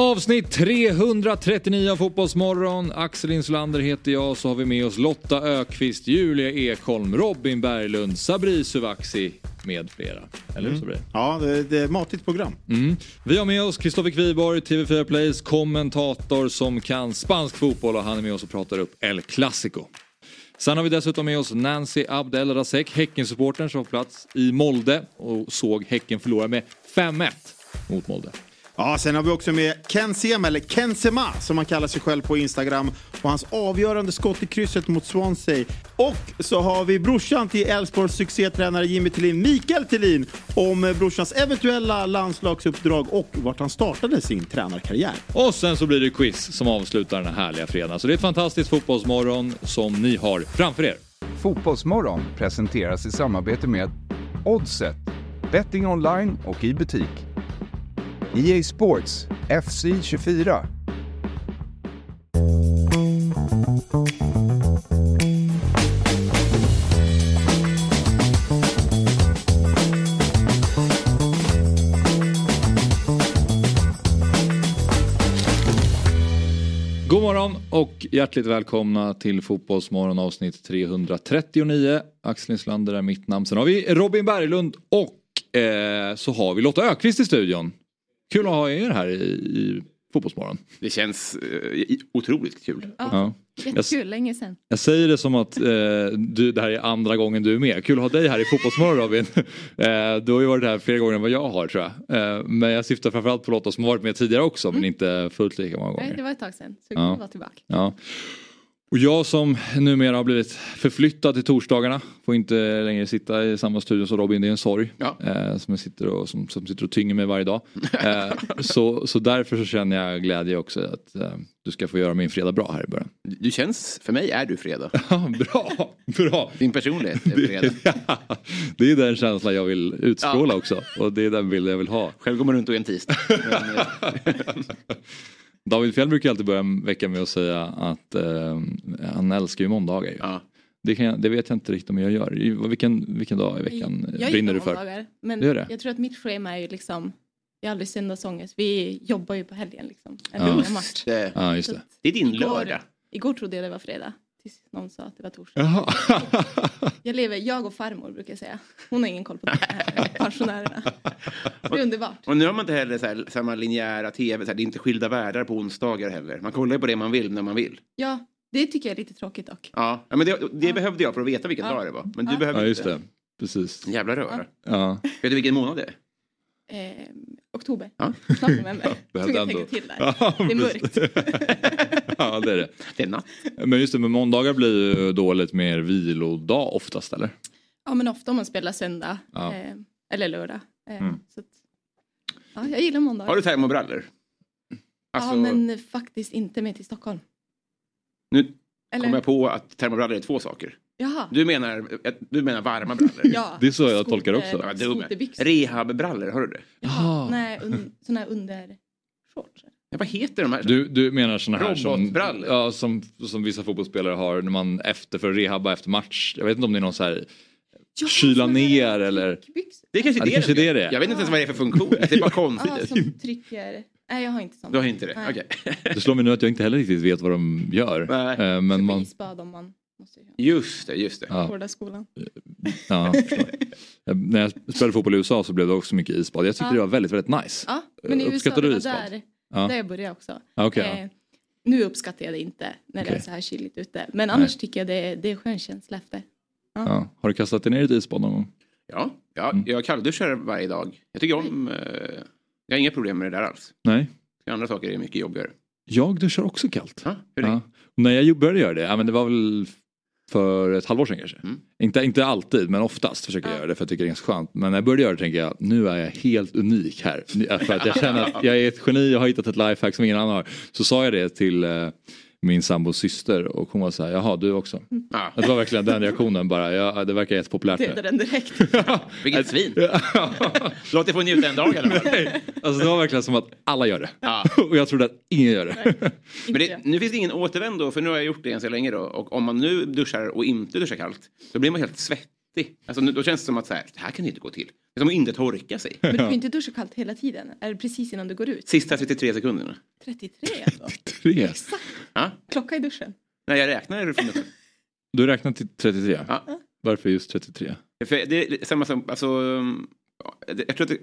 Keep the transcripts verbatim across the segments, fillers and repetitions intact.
Avsnitt trehundratrettionio av Fotbollsmorgon. Axel Insulander heter jag, så har vi med oss Lotta Ökvist, Julia Ekholm, Robin Berglund, Sabri Suvakski med flera. Eller mm. Sabri? Ja, det, det är ett matigt program. Mm. Vi har med oss Kristoffer Kviborg, T V fyra Plays kommentator som kan spansk fotboll, och han är med oss och pratar upp El Clásico. Sen har vi dessutom med oss Nancy Abdel Rasek, Häckensupportern som var på plats i Molde och såg Häcken förlora med fem ett mot Molde. Ja, sen har vi också med Ken Sema, eller Ken Sema som han kallar sig själv på Instagram, och hans avgörande skott i krysset mot Swansea. Och så har vi brorsan till Elfsborgs succétränare Jimmy Thelin, Mikael Thelin, om brorsans eventuella landslagsuppdrag och vart han startade sin tränarkarriär. Och sen så blir det quiz som avslutar den här härliga fredagen. Så det är ett fantastiskt fotbollsmorgon som ni har framför er. Fotbollsmorgon presenteras i samarbete med Oddset, betting online och i butik. E A Sports F C tjugofyra. God morgon och hjärtligt välkomna till Fotbollsmorgon avsnitt trehundratrettionio. Axel Insulander är mitt namn. Sen har vi Robin Berglund och eh, så har vi Lotta Ökvist i studion. Kul att ha er här i, i Fotbollsmorgon. Det känns eh, otroligt kul. Ja, ja. Jättekul, jag, länge sedan. Jag säger det som att eh, du, det här är andra gången du är med. Kul att ha dig här i Fotbollsmorgon, Robin. eh, du har ju varit här fler gånger än vad jag har, tror jag. Eh, men jag syftar framförallt på Lotta som har varit med tidigare också, mm. men inte fullt lika många gånger. Nej, det var ett tag sedan. Så ja. Vi var tillbaka. Ja. Och jag som numera har blivit förflyttad till torsdagarna får inte längre sitta i samma studio som Robin. Det är en sorg, ja. eh, som, jag sitter och, som, som sitter och tynger mig varje dag. Eh, så, så därför så känner jag glädje också att eh, du ska få göra min fredag bra här i början. Du känns, för mig är du fredag. Ja, bra, bra. Din personlighet är fredag. Det, ja, det är den känslan jag vill utstråla, ja. Också. Och det är den bilden jag vill ha. Själv går man runt och är en tisdag. David Fjell brukar alltid börja vecka med att säga att eh, han älskar ju måndagar. Ju. Ja. Det, kan jag, det vet jag inte riktigt om jag gör. Vilken, vilken dag i veckan jag brinner du för? Måndagar, men det det. Jag tror att mitt schema är ju liksom, det är aldrig söndagsångest. Vi jobbar ju på helgen liksom. En ja. Match. Det. Ja, just det. Det är din igår, lördag. Igår trodde jag det var fredag. Tills någon sa att det var torsdag. Jaha. Jag lever, jag och farmor brukar jag säga. Hon har ingen koll på det här, pensionärerna. Det är underbart. Och nu har man inte heller så här, samma linjära tv. Så här, det är inte skilda världar på onsdagar heller. Man kollar på det man vill när man vill. Ja, det tycker jag är lite tråkigt dock. Ja, men det, det ja. behövde jag för att veta vilken ja. dag det var. Men du ja. behöver inte. Ja, just det. Precis. Jävla röra. Ja. Ja. Vet du vilken månad det är? Eh, oktober. Ja. Snart november. Ja, jag tänker till där. Ja, det är mörkt. Ja, det är det. Det är natt. Men just det, men måndagar blir ju då lite mer vilodag oftast, eller? Ja, men ofta om man spelar söndag. Ja. Eh, eller lördag. Eh, mm. Så att, ja, jag gillar måndagar. Har du tajm och brallor? Alltså... Ja, men faktiskt inte med till Stockholm. Nu eller... kom jag på att tajm och brallor är två saker. Jaha. Du menar, du menar varma brallor. Ja, det är så jag skoter, tolkar också. Ja, rehabbrallor, hör du det? Jaha, nej, un, såna här under shorts. Ja, vad heter de här? Du, du menar såna här som, ja, som, som vissa fotbollsspelare har när man efter för rehabba efter match. Jag vet inte om det är någon så här ja, kyla ner eller... Det är kanske ja, det, det, kanske det, det är. Jag vet inte ens vad det är för funktion. Det är bara konstigt. Ja, som trycker... Nej, jag har inte sånt. Du har inte det, okej. Okay. Det slår mig nu att jag inte heller riktigt vet vad de gör. Nej. Men man... Isbad om man... Just det, just det. Ja. Skolan. Ja, jag när jag spelade fotboll i U S A så blev det också mycket isbad. Jag tyckte ja. det var väldigt, väldigt nice. Ja, men i uppskattar U S A du isbad? Där, ja. Där började jag också. Ah, okay, eh, ja. Nu uppskattar jag det inte när okay. det är så här kyligt ute. Men annars nej. tycker jag det, det är skön känsla efter. Ja. Ja. Har du kastat dig ner i ett isbad någon gång? Ja, ja mm. jag kallduschar varje dag. Jag tycker om... Eh, jag har inga problem med det där alls. Nej. Andra saker är mycket jobbigare. Jag duschar också kallt. Ja, hur är det? Ja. När jag började göra det, ja, men det var väl... För ett halvår sedan kanske. Mm. Inte, inte alltid, men oftast försöker jag göra det. För jag tycker det är ganska skönt. Men när jag började göra det tänker jag, nu är jag helt unik här. För att jag känner att jag är ett geni. Jag har hittat ett lifehack som ingen annan har. Så sa jag det till eh, min sambos syster. Och hon var så här, jaha, du också. Mm. Ah. Det var verkligen den reaktionen bara. Ja, det verkar jättepopulärt. Dödade den direkt. Vilket svin. Låt dig få njuta en dag eller nej. Alltså det var verkligen som att alla gör det. Ah. Och jag trodde att ingen gör det. Nej. Men det, nu finns det ingen återvändo, för nu har jag gjort det ganska länge då. Och om man nu duschar och inte duschar kallt, så blir man helt svettig. Alltså nu, då känns det som att så här, det här kan inte gå till. som att inte torka sig. Men du får inte duscha kallt hela tiden. Är det precis innan du går ut? Sista trettiotre sekunderna. trettiotre då? trettiotre? Exakt. Ja. Klocka i duschen. Nej, jag räknar det från det. Du räknar till trettiotre? Ja. Varför just trettiotre? För det är samma som, alltså... Jag tror att det...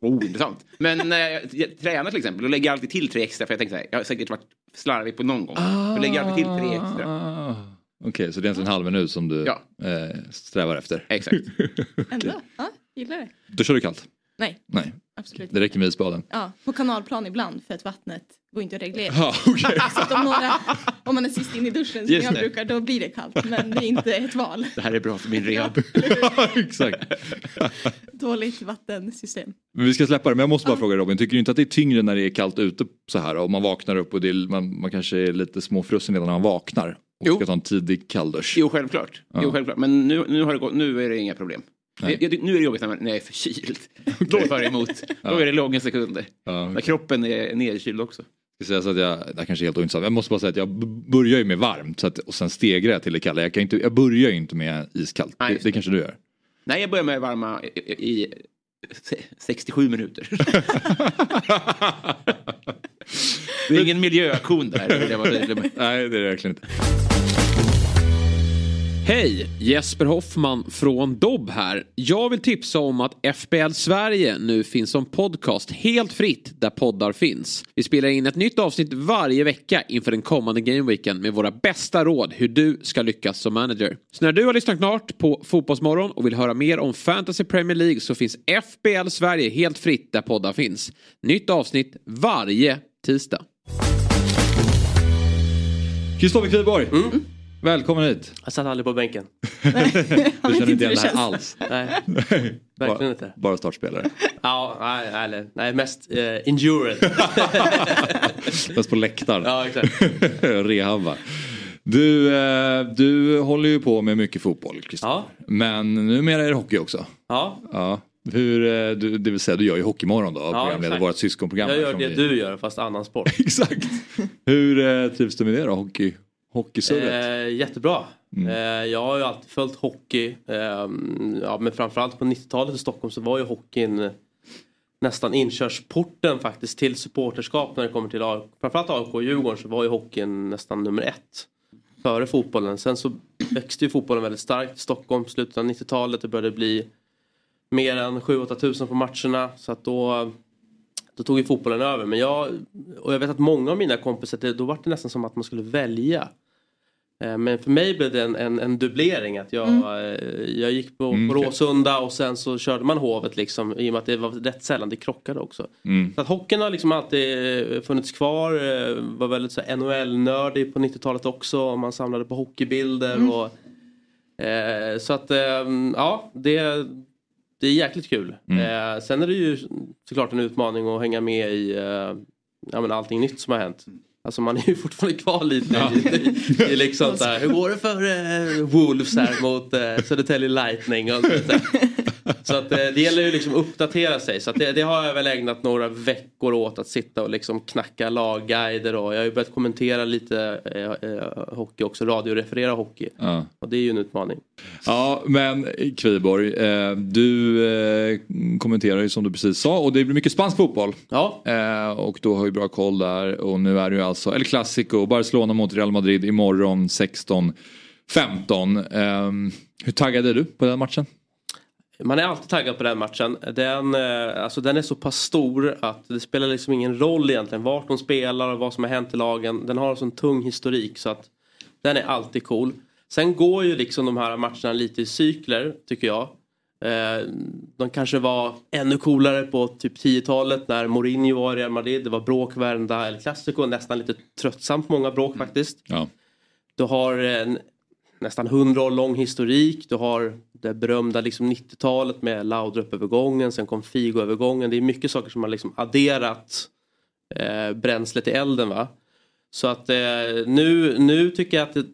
Oh, intressant. Men när jag, jag tränar till exempel, då lägger jag alltid till tre extra. För jag tänkte så här, jag har säkert varit slarvig på någon gång. Ah, då lägger jag alltid till tre extra. Ah. Okej, okay, så det är en ah. halv minut som du ja. eh, strävar efter. Exakt. Okay. Ändå, ja, gillar det. Då kör du kallt? Nej. Nej. Absolut. Det räcker med isbaden. Ja, på kanalplan ibland för att vattnet går inte att reglera. Ah, okay. Så att om, några, om man är sist in i duschen som Just jag nej. brukar, då blir det kallt. Men det är inte ett val. Det här är bra för min rehab. Ja, exakt. Dåligt vattensystem. Men vi ska släppa det, men jag måste bara ah. fråga Robin. Tycker du inte att det är tyngre när det är kallt ute så här? Om man vaknar upp och det är, man, man kanske är lite småfrusen redan när man vaknar. Och jo. Ska ta en tidig kalldusch. Jo, självklart. Ah. Jo, självklart. Men nu, nu, har det gått, nu är det inga problem. Jag, jag, nu är det jobbigt när jag är förkyld. Okay. Då tar jag emot. Då är det långa sekunder. Ja, okay. När kroppen är nedkyld också. Jag ska säga så att jag, det kanske är helt ointressant. Jag måste bara säga att jag börjar ju med varmt så att, och sen stegrar jag till det kalla. Jag, kan inte, jag börjar ju inte med iskallt. Nej, det, det kanske du gör. Nej, jag börjar med varma i, i sextiosju minuter. Det är ingen miljöaktion där. Det var Nej, det är det verkligen inte. Hej, Jesper Hoffman från Dobb här. Jag vill tipsa om att F B L Sverige nu finns som podcast helt fritt där poddar finns. Vi spelar in ett nytt avsnitt varje vecka inför den kommande gameweeken med våra bästa råd hur du ska lyckas som manager. Så när du har lyssnat klart på Fotbollsmorgon och vill höra mer om Fantasy Premier League så finns F B L Sverige helt fritt där poddar finns. Nytt avsnitt varje tisdag. Kristoffer Kviborg. Mm. Välkommen hit. Jag satt aldrig på bänken. Du känner inte igen alls. Nej, verkligen inte. Bara, bara startspelare. Ja, nej, nej, nej mest eh, injured. Fast på läktaren. Ja, exakt. Rehabba. Du, eh, du håller ju på med mycket fotboll, Christian. Ja. Men numera är det hockey också. Ja. Ja. Hur, du, det vill säga, du gör ju Hockeymorgon då, programledare, vårt syskonprogram. Jag gör det vi... du gör, fast annan sport. Exakt. Hur eh, trivs du med det då, hockey? Eh, jättebra. Mm. Eh, jag har ju alltid följt hockey. Eh, ja, men framförallt på nittiotalet i Stockholm så var ju hockeyn nästan inkörsporten faktiskt till supporterskap när det kommer till A I K. Framförallt A I K och Djurgården så var ju hockeyn nästan nummer ett före fotbollen. Sen så växte ju fotbollen väldigt starkt i Stockholm slutet av nittiotalet. Det började bli mer än sju åtta tusen på matcherna. Så att då... Då tog ju fotbollen över. Men jag, och jag vet att många av mina kompisar, då var det nästan som att man skulle välja. Men för mig blev det en, en, en dubblering. Att jag, mm. jag gick på, mm, på Råsunda och sen så körde man hovet liksom. I och med att det var rätt sällan det krockade också. Mm. Så att hockeyn har liksom alltid funnits kvar. Var väldigt så N H L-nördig på nittiotalet också. Man samlade på hockeybilder. Mm. Och, eh, så att eh, ja, det... Det är jäkligt kul. Mm. Eh, sen är det ju såklart en utmaning att hänga med i eh, ja, men allting nytt som har hänt. Alltså man är ju fortfarande kvar lite ja. i, i, i liksom så här, hur går det för eh, Wolves här mot eh, Södertälje Lightning och så, så att eh, det gäller ju liksom uppdatera sig. Så att det, det har jag väl ägnat några veckor åt att sitta och liksom knacka lagguider och jag har ju börjat kommentera lite eh, hockey också, radioreferera hockey. Ja. Och det är ju en utmaning. Ja, men Kviborg, eh, du eh, kommenterar ju som du precis sa och det blir mycket spansk fotboll. Ja. Eh, och då har ju bra koll där och nu är det ju alltså El Clásico, Barcelona mot Real Madrid imorgon sexton femton. Eh, hur taggad är du på den matchen? Man är alltid taggad på den matchen. Den, alltså den är så pass stor att det spelar liksom ingen roll egentligen vart de spelar och vad som har hänt i lagen. Den har en sån tung historik så att den är alltid cool. Sen går ju liksom de här matcherna lite i cykler tycker jag. De kanske var ännu coolare på typ tiotalet när Mourinho var i Real Madrid. Det var bråk varenda El Clásico. Nästan lite tröttsamt många bråk faktiskt. Ja. Du har en nästan hundra år lång historik. Du har det berömda liksom nittiotalet med Laudrup-övergången. Sen kom Figo-övergången. Det är mycket saker som har liksom adderat eh, bränslet i elden va. Så att eh, nu, nu tycker jag att det,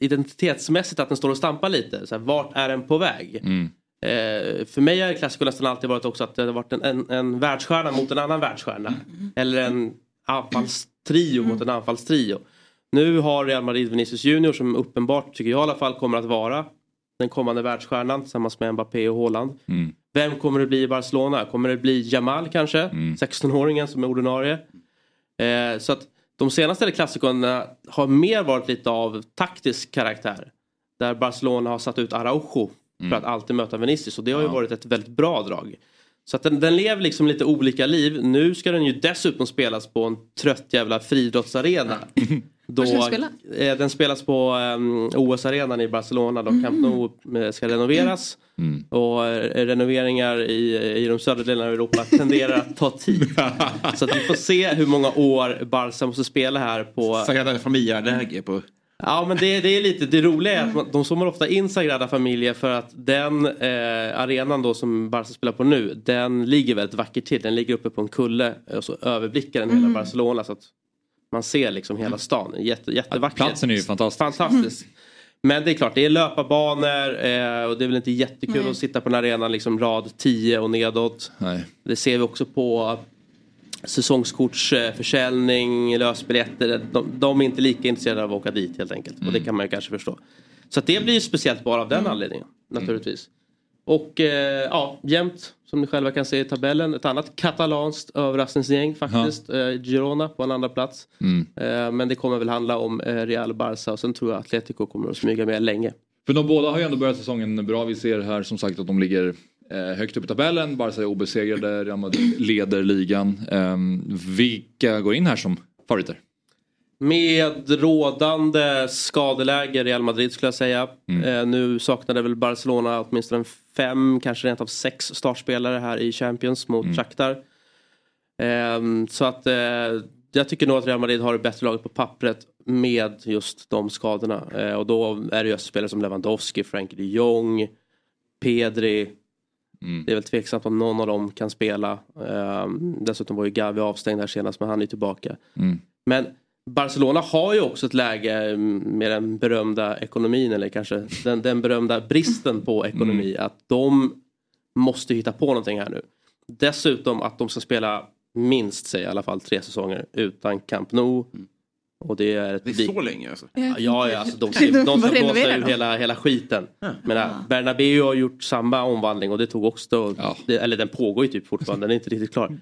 identitetsmässigt att den står och stampar lite. Så här, vart är den på väg? Mm. Eh, för mig har Clásico nästan alltid varit också att det har varit en, en, en världsstjärna mot en annan världsstjärna. Mm. Eller en anfallstrio mm. mot en anfallstrio. Nu har Real Madrid Vinicius Junior som uppenbart tycker jag i alla fall kommer att vara den kommande världsstjärnan tillsammans med Mbappé och Haaland. Mm. Vem kommer det bli i Barcelona? Kommer det bli Jamal kanske? Mm. sexton-åringen som är ordinarie. Eh, så att de senaste klassikerna har mer varit lite av taktisk karaktär. Där Barcelona har satt ut Araujo mm. för att alltid möta Vinicius. Och det har ju ja. varit ett väldigt bra drag. Så att den, den lever liksom lite olika liv. Nu ska den ju dessutom spelas på en trött jävla friidrottsarena. Mm. Då, ska den, spela? Eh, den spelas på um, O S-arenan i Barcelona. Då mm. Camp Nou ska renoveras. Mm. Och eh, renoveringar i, i de södra delarna av Europa tenderar att ta tid. Så att vi får se hur många år Barca måste spela här på... Sagrada Familia, det här är på... Ja, men det, det är lite det roliga är att man, de zoomar ofta in Sagrada Familia för att den eh, arenan då som Barca spelar på nu, den ligger väldigt vackert till. Den ligger uppe på en kulle och så överblickar den mm. hela Barcelona så att man ser liksom hela stan. Jätte, jättevackert. Platsen är ju fantastisk. Fantastisk. Mm. Men det är klart, det är löparbanor eh, och det är väl inte jättekul Nej. att sitta på en arena liksom rad tio och nedåt. Nej. Det ser vi också på säsongskortsförsäljning, lösbiljetter, de, de är inte lika intresserade av att åka dit helt enkelt. Mm. Och det kan man ju kanske förstå. Så att det blir ju speciellt bara av den mm. anledningen, naturligtvis. Och eh, ja, jämt, som ni själva kan se i tabellen, ett annat katalanskt överraskningsgäng faktiskt. Ja. Eh, Girona på en andra plats. Mm. Eh, men det kommer väl handla om eh, Real Barca och sen tror jag att Atletico kommer att smyga med länge. För de båda har ju ändå börjat säsongen bra. Vi ser här som sagt att de ligger... högt upp i tabellen, Barca är obesegrade, Real Madrid leder ligan. Vilka går in här som favoriter? Med rådande skadeläge Real Madrid skulle jag säga. Mm. Nu saknade väl Barcelona åtminstone fem, kanske rent av sex startspelare här i Champions mot mm. Shakhtar. Så att jag tycker nog att Real Madrid har det bättre laget på pappret med just de skadorna. Och då är det ju spelare som Lewandowski, Frankie de Jong, Pedri. Mm. Det är väl tveksamt om någon av dem kan spela. Um, dessutom var ju Gavi avstängd här senast, men han är ju tillbaka. Mm. Men Barcelona har ju också ett läge med den berömda ekonomin, eller kanske den, den berömda bristen på ekonomi, mm. att de måste hitta på någonting här nu. Dessutom att de ska spela minst, säg, i alla fall tre säsonger utan Camp Nou. Mm. Och det är, ett det är så dik- länge alltså. Ja, ja alltså, de ska, de ska blåsa ur hela, hela skiten. Ja. Men ja. Bernabeu har gjort samma omvandling och det tog också, ja. det, eller den pågår ju typ fortfarande, den är inte riktigt klar.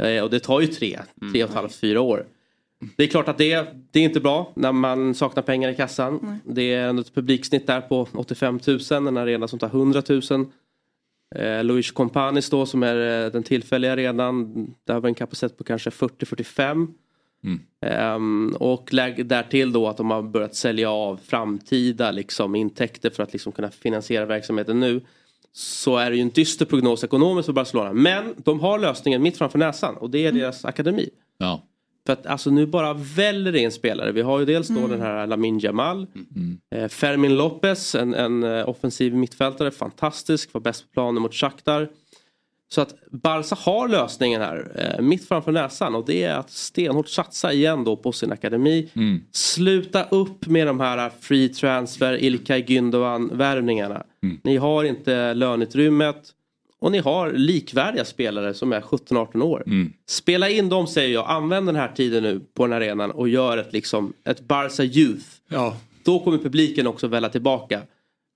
Nej. Och det tar ju tre, tre och ett halvt, fyra år. Det är klart att det, det är inte bra när man saknar pengar i kassan. Nej. Det är ett publiksnitt där på åttiofem tusen, en arena som tar hundra tusen. Eh, Luis Companys då som är den tillfälliga arenan, där var en kapacitet på kanske fyrtio till fyrtiofem. Mm. Um, och lägg därtill då att de har börjat sälja av framtida liksom, intäkter för att liksom, kunna finansiera verksamheten nu, så är det ju en dyster prognos ekonomiskt för Barcelona, men de har lösningen mitt framför näsan och det är mm. deras akademi. Ja. För att alltså, nu bara väljer in spelare. Vi har ju dels då mm. den här Lamine Yamal, mm. eh, Fermin Lopez, en, en offensiv mittfältare, fantastisk, var bäst på planen mot Shakhtar. Så att Barca har lösningen här eh, mitt framför näsan, och det är att stenhårt satsa igen då på sin akademi. Mm. Sluta upp med de här free transfer, Ilkay Gündogan värvningarna. Mm. Ni har inte lönutrymmet och ni har likvärdiga spelare som är sjutton arton år. Mm. Spela in dem, säger jag. Använd den här tiden nu på den här arenan och gör ett, liksom, ett Barca Youth. Ja. Då kommer publiken också välja tillbaka.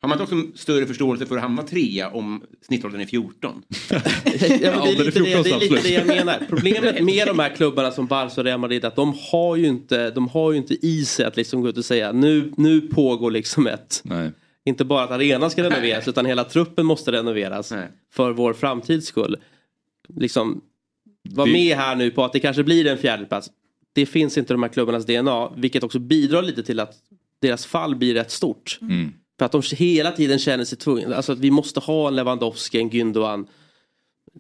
Har man inte också större förståelse för att hamna trea om snittåldern är fjorton? Ja, det, är lite det, det är lite det jag menar. Problemet med de här klubbarna som Barca och Real Madrid är att de har ju inte, de har ju inte i sig att liksom gå ut och säga nu, nu pågår liksom ett. Nej. Inte bara att arenan ska renoveras, nej, utan hela truppen måste renoveras, nej, för vår framtids skull. Liksom, var det... med här nu på att det kanske blir en fjärdeplats. Det finns inte de här klubbarnas D N A, vilket också bidrar lite till att deras fall blir rätt stort. Mm. För att de hela tiden känner sig tvungna. Alltså att vi måste ha en Lewandowski, en Gündogan.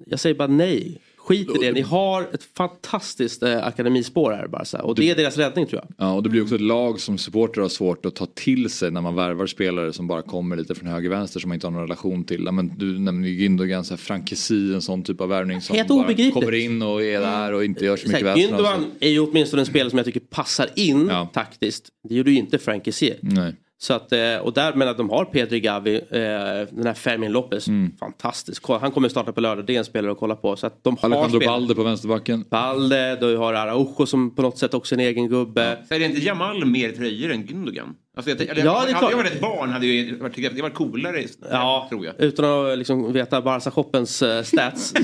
Jag säger bara nej. Skit i det. Ni har ett fantastiskt eh, akademispår här bara. Så. Och det, det är deras räddning tror jag. Ja, och det blir också ett lag som supporter har svårt att ta till sig när man värvar spelare som bara kommer lite från höger vänster som man inte har någon relation till. Ja, men du nämnde ju Gündogan, så här Frankesi, en sån typ av värvning som helt bara kommer in och är där och inte gör så mycket väsen. Gündogan är ju åtminstone en spelare som jag tycker passar in, ja, taktiskt. Det gjorde ju inte Frankesi. Nej. Så att, och där menar att de har Pedri, Gavi, den här Fermin Lopez, mm. fantastisk. Han kommer starta på lördag, det är en spelare att kolla på. Så att de har Alejandro spelare. Balde på vänsterbacken. Balde, då har Araujo som på något sätt också en egen gubbe. Ja. Är det inte Jamal mer tröjor än Gündogan? Alltså jag, det, ja, det hade jag varit ett barn hade ju varit, det var coolare ja, tror jag. Utan att liksom veta Barca Shoppens uh, stats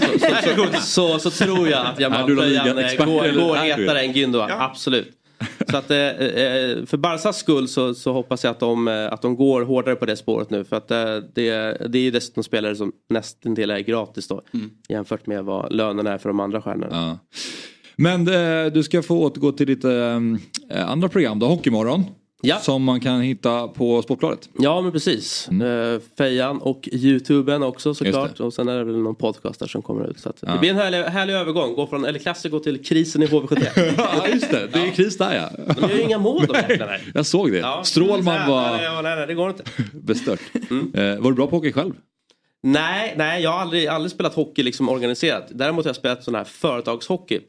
så, så, så, så, så, så, så tror jag att Jamal går hetare än Gündogan, ja. Absolut. Så att, eh, för Barsas skull så, så hoppas jag att de, att de går hårdare på det spåret nu. För att eh, det, det är ju dessutom spelare som nästintill är gratis då, mm. jämfört med vad lönen är för de andra stjärnorna. Ja. Men eh, du ska få återgå till ditt eh, andra program då, Hockeymorgon. Ja. Som man kan hitta på Sportbladet. Ja, men precis. Mm. Fejan och YouTuben också såklart. Och sen är det väl någon podcast där som kommer ut. Så att ja. Det blir en härlig, härlig övergång. Gå från El Clásico till krisen i H V sjuttioett. Ja, just det. Det är ju kris där, ja. De gör ju inga mål då. Jag såg det. Ja. Strålman var... Nej, nej, nej, nej, det går inte. Bestört. Mm. Eh, var du bra på hockey själv? Nej, nej jag har aldrig, aldrig spelat hockey liksom organiserat. Däremot har jag spelat sån här företagshockey.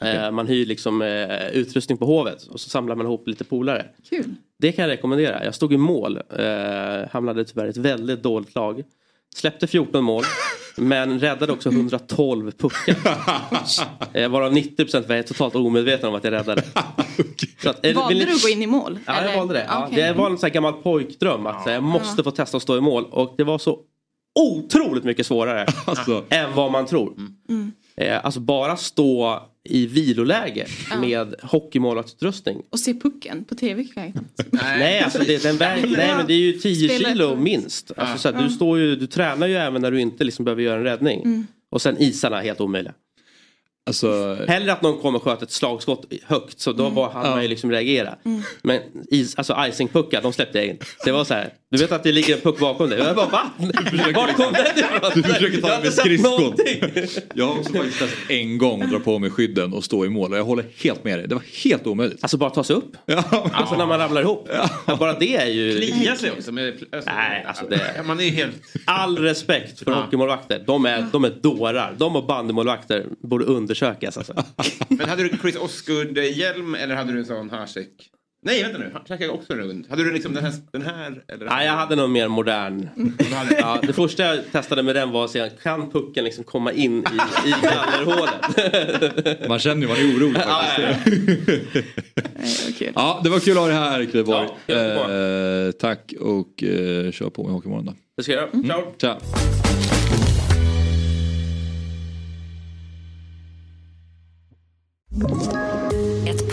Okay. Man hyr liksom eh, utrustning på hovet och så samlar man ihop lite polare. Kul. Det kan jag rekommendera. Jag stod i mål, eh, hamnade tyvärr ett väldigt dåligt lag. Släppte fjorton mål men räddade också hundratolv puckar. eh, varav nittio procent var jag totalt omedveten om att jag räddade. Okay. Så att, eh, valde vill... du gå in i mål? Ja, eller? Jag valde det. Okay. Ja, det var en sån här gammal pojkdröm att ja. Jag måste ja. Få testa att stå i mål. Och det var så otroligt mycket svårare alltså. Än vad man tror. Mm. Mm. Eh, alltså bara stå i viloläge ja. Med hockeymålvaktsutrustning. Och se pucken på tv kvällen. Nej, alltså det, den väg, nej, men det är ju tio kilo minst. Alltså, så här, ja. du, står ju, du tränar ju även när du inte liksom behöver göra en räddning. Mm. Och sen isarna är helt omöjliga. Alltså... Hellre att någon kommer sköta ett slagskott högt. Så då var han ja. Ju liksom reagera mm. Men is, alltså icingpuckar, de släppte jag in. Det var så här. Du vet att det ligger en puck bakom dig. Jag bara, va? Var kom den? Du försöker ta med skridskon. Jag har också faktiskt en gång dra på mig skydden och stå i mål. Och jag håller helt med dig. Det var helt omöjligt. Alltså bara ta sig upp. Ja. Alltså när man ramlar ihop. Ja. Bara det är ju... Klia sig också. Med... Nej, alltså det... Man är helt... All respekt för ja. Hockeymålvakter. De är, de är dårar. De och bandemålvakter borde undersökas. Alltså. Men hade du Chris Osgood-hjälm eller hade du en sån härsäck? Nej, vänta nu. Han knackade också runt. Hade du liksom den här... Den här eller nej, jag hade någon mer modern. Ja, det första jag testade med den var att säga, kan pucken liksom komma in i, i gallerhålet? Man känner ju, man är orolig faktiskt. Ja, ja. Nej, okay. Ja, det var kul att ha det här, Kviborg. Ja, eh, tack och eh, kör på med Hockeymorgon då. Det ska jag göra. Mm. Ciao. Ciao.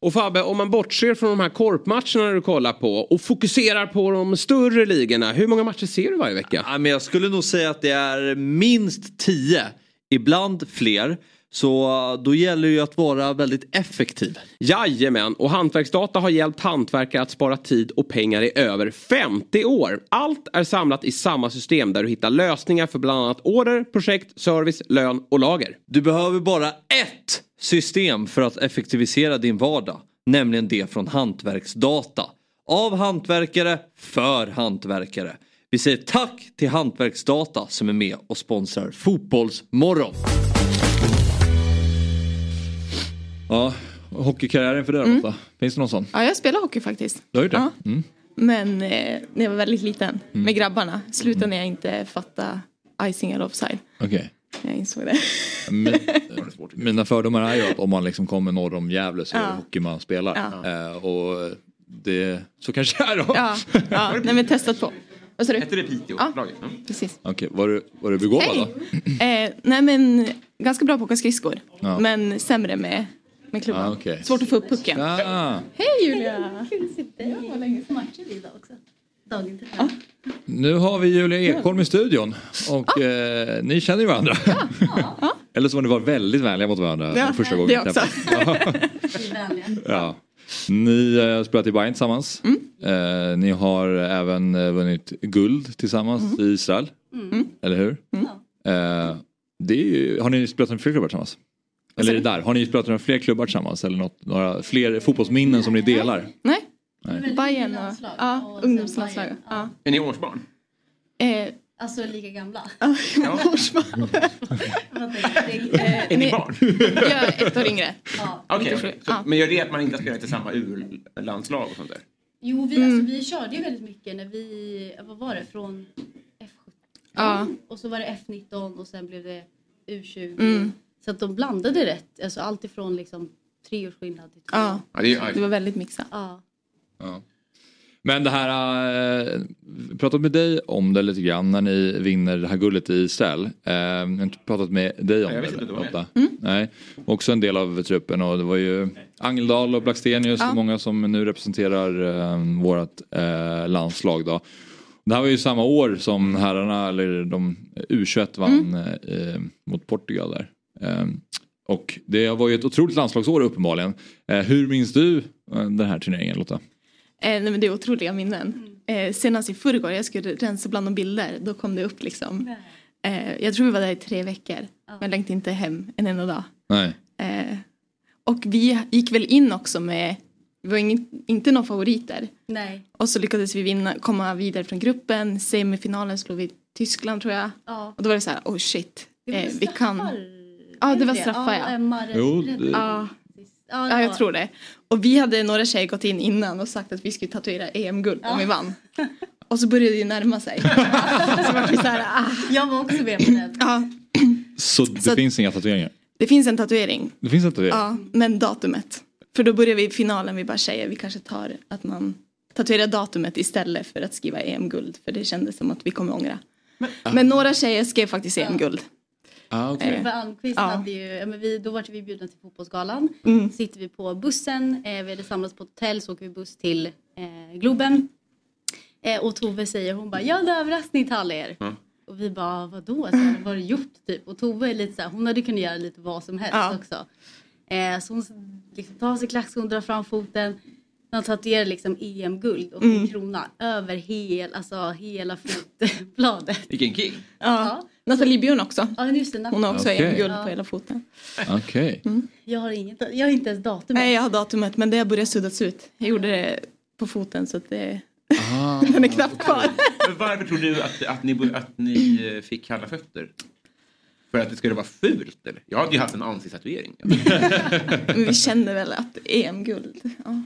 Och Fabbe, om man bortser från de här korpmatcherna du kollar på och fokuserar på de större ligorna, hur många matcher ser du varje vecka? Ja, men jag skulle nog säga att det är minst tio, ibland fler. Så då gäller det ju att vara väldigt effektiv. Jajamän, och Hantverksdata har hjälpt hantverkare att spara tid och pengar i över femtio år. Allt är samlat i samma system där du hittar lösningar för bland annat order, projekt, service, lön och lager. Du behöver bara ett system för att effektivisera din vardag, nämligen det från Hantverksdata. Av hantverkare, för hantverkare. Vi säger tack till Hantverksdata som är med och sponsrar Fotbollsmorgon. Ja, hockeykarriären för dig mm. då? Finns det någon sån? Ja, jag spelar hockey faktiskt. Du har gjort det? Ja. Mm. Men eh, när jag var väldigt liten mm. med grabbarna. Slutade mm. när jag inte fattade icing eller offside. Okej. Okay. Jag insåg det. Min, mina fördomar är ju att om man liksom kommer norr om Gävle så är det ja. Hockey man spelar. Ja. Eh, och det så kanske är då. Ja, ja. Nej men testat på. Vad sa du? Hette det Piteå? Ja, mm. precis. Okej, okay. var du, var du begåvad hey. Då? Eh, nej men ganska bra på att åka skridskor. Ja. Men sämre med... Ah, okay. Svårt att få upp pucken. Ah. Hej Julia! Hej, kul att sitta. Det var länge som matchen idag också. dagen till här. Ja. Nu har vi Julia Ekholm i studion. Och ja. eh, ni känner ju varandra. Ja. Ja. Ja. Eller så var ni var väldigt vänliga mot varandra. Ja. Första gången. Det också. Ja. Ja. Ni har eh, spelat i Bayern tillsammans. Mm. Eh, ni har även eh, vunnit guld tillsammans mm. i Israel. Mm. Eller hur? Mm. Eh, det är ju, har ni spelat med fler klubbar tillsammans? Eller är det där? Har ni spelat med fler klubbar tillsammans? Eller något, några fler fotbollsminnen Nej. Som ni delar? Nej. Nej. Bayern och, och, ja, och ungdomslandslag. Ja. Ja. Är ni årsbarn? Eh. Alltså lika gamla. Ja, årsbarn. Är ni barn? Jag är ett år yngre. Ja. Okej, okay, okay. Ja. Men gör det att man inte har spelat i samma U-landslag och sånt där? Jo, vi, mm. alltså, vi körde ju väldigt mycket när vi... Vad var det? Från F sjutton. Ja. Och så var det F nitton och sen blev det U tjugo. Mm. Så att de blandade rätt. Alltså allt ifrån liksom tre års skillnad till två. Ja, det, är, det var väldigt mixat. Ja. Ja. Men det här, eh, pratat med dig om det lite grann när ni vinner det här guldet i Israel. Eh, jag har inte pratat med dig om ja, det. det mm. Nej. Också en del av truppen och det var ju Angeldal och Blackstenius ja. Och många som nu representerar eh, vårat eh, landslag då. Det här var ju samma år som herrarna, eller de U tjugoett vann mm. eh, mot Portugal där. Eh, och det var ju ett otroligt landslagsår uppenbarligen. Eh, hur minns du den här turneringen, Lotta? Eh, nej men det är otroliga minnen. Eh, senast i förrgår jag skulle rensa bland de bilder. Då kom det upp liksom. Eh, jag tror vi var där i tre veckor. Men jag längtade inte hem en enda dag. Nej. Eh, och vi gick väl in också med... Vi var ingen, inte några favoriter. Nej. Och så lyckades vi vinna, komma vidare från gruppen. Semifinalen slog vi i Tyskland tror jag. Ja. Och då var det så här, oh shit. Eh, vi kan... Ja, det var straffar ja. ja. Jo, det... ja. Ja, jag tror det. Och vi hade några tjejer gått in innan och sagt att vi skulle tatuera E M-guld ja. Om vi vann. Och så började det ju närma sig. Så var vi så här, ah. Jag var också med på det. Ja. Så det så finns inga tatueringar? Det finns en tatuering. Det finns en tatuering? Ja, men datumet. För då började vi i finalen, vi bara tjejer, vi kanske tar att man tatuerar datumet istället för att skriva E M-guld. För det kändes som att vi kommer ångra. Men, ah. men några tjejer skrev faktiskt E M-guld. Ah, okay. För Almqvist ja. Hade ju, men vi, då var vi bjudna till fotbollsgalan. Mm. Sitter vi på bussen, eh, vi hade samlats på hotell så åker vi buss till eh, Globen. Eh, och Tove säger, hon bara, jag hade överraskning till alla er. Mm. Och vi bara, vadå? Så, vad har du gjort? Typ. Och Tove är lite så här, hon hade kunnat göra lite vad som helst ja. Också. Eh, så hon liksom, tar sig klax, hon drar fram foten. Han tatuerar liksom E M-guld och mm. en krona över hel, alltså hela fotbladet. Vilken king. Ja. Nathalie Björn också. Ja, just det. Hon har också okay. E M-guld ja. På hela foten. Okej. Okay. Mm. Jag har inget, jag har inte ens datumet. Nej, jag har datumet, men det började suddas ut. Jag gjorde det på foten så att det... Ah, den är knappt kvar. Men varför tror du att, att, ni, att ni fick kalla fötter? För att det skulle vara fult, eller? Jag hade ju haft en ansiktstatuering. Men vi känner väl att E M-guld, ja.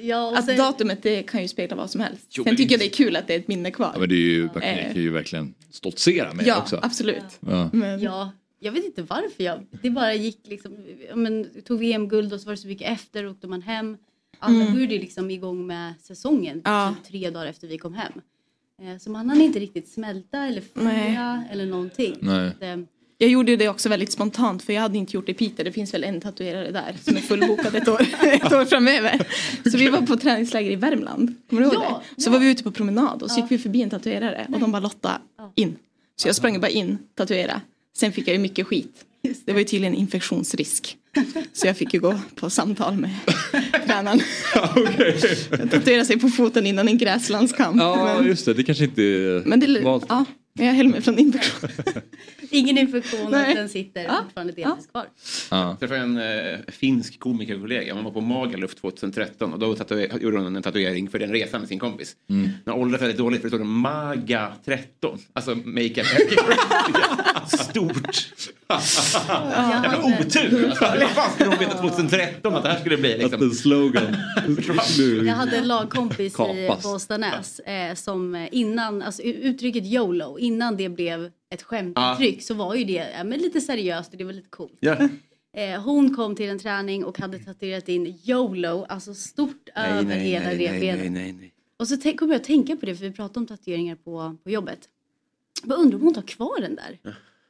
Ja, och att sen... datumet det kan ju spegla vad som helst. Jo, sen tycker jag det är kul att det är ett minne kvar. Ja, men det är ju, ja. Verkligen, det kan ju verkligen stoltsera med ja, också. Absolut. Ja, absolut. Men... Ja, jag vet inte varför. Jag, det bara gick liksom... Men, tog E M-guld och så var det så mycket efter och åkte man hem. Alla mm. började liksom igång med säsongen ja. Typ tre dagar efter vi kom hem. Så man hann inte riktigt smälta eller följa eller någonting. Nej. Det... Jag gjorde det också väldigt spontant för jag hade inte gjort det i Peter. Det finns väl en tatuerare där som är fullbokad ett år, ett år framöver. Så vi var på träningsläger i Värmland. Kommer du ihåg ja, det? Så ja. Var vi ute på promenad och så gick vi förbi en tatuerare. Nej. Och de bara Lotta in. Så jag sprang bara in, tatuera. Sen fick jag ju mycket skit. Det var ju tydligen infektionsrisk. Så jag fick ju gå på samtal med tränaren. Okay. Jag tatuerade sig på foten innan en gräslandskamp. Ja men, just det, det kanske inte men det, var... Ja. Jag höll mig från infektion. Ingen infektion, den sitter ja. Fortfarande delvis kvar. Ja. Jag träffade en eh, finsk komikerkollega. Hon var på Magaluf tjugohundratretton och då tatuer- gjorde hon en tatuering för den resan med sin kompis. Mm. När åldern väldigt dåligt för det stod Maga tretton. Alltså make up. Stort. Det var otur. Alltså, vad fan skulle de veta tjugohundratretton att det här skulle bli? Liksom. En slogan. Jag hade en lagkompis Kapas. I Bostanäs eh, som innan, alltså uttrycket jag och innan det blev ett skämtuttryck ah. så var ju det ja, men lite seriöst och det var lite coolt. Yeah. Eh, hon kom till en träning och hade tatuerat in YOLO, alltså stort nej, över nej, hela nej, nej, nej, nej, nej. Och så t- kom jag att tänka på det för vi pratade om tatueringar på, på jobbet. Vad undrar om hon tar kvar den där?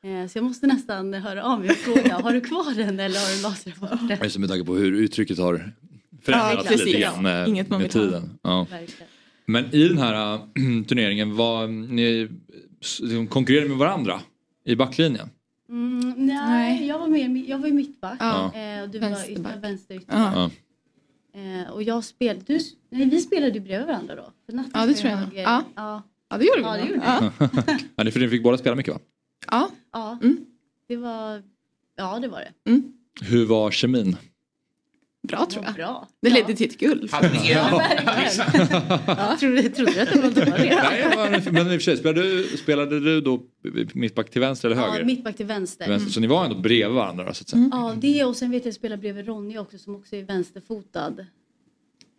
Yeah. Eh, så jag måste nästan höra av mig och fråga, har du kvar den eller har du lasrat bort den? Jag är med tanke på hur uttrycket har förändrats ja, lite grann ja. Med, Inget man med tiden. Ja. Men i den här äh, turneringen var ni konkurrerade med varandra i backlinjen. Mm, nej, nej, jag var med, jag var i mittback ja. eh, och du var ytter, vänster ytter. Ja. Eh, och jag spelade du nej, vi spelade ju bredvid varandra då. För natten ja, det tror jag. jag eh, ja. ja. Ja, det gjorde vi. Ja, det gjorde ja. ja, för ni fick båda spela mycket va? Ja. Ja. Mm. Det var ja, det var det. Mm. Hur var kemin? Bra tror jag. Bra. Det ledde ja. till ett guld. Ja, ja. ja. Trodde, trodde att det var dåligt. Nej, men i och för sig, spelade du, spelade du då mittback till vänster eller höger? Ja, mittback till vänster. vänster. Mm. Så ni var ändå bredvid varandra så att säga. Mm. Ja, det och sen vet jag att jag spelade bredvid Ronny också som också är vänsterfotad.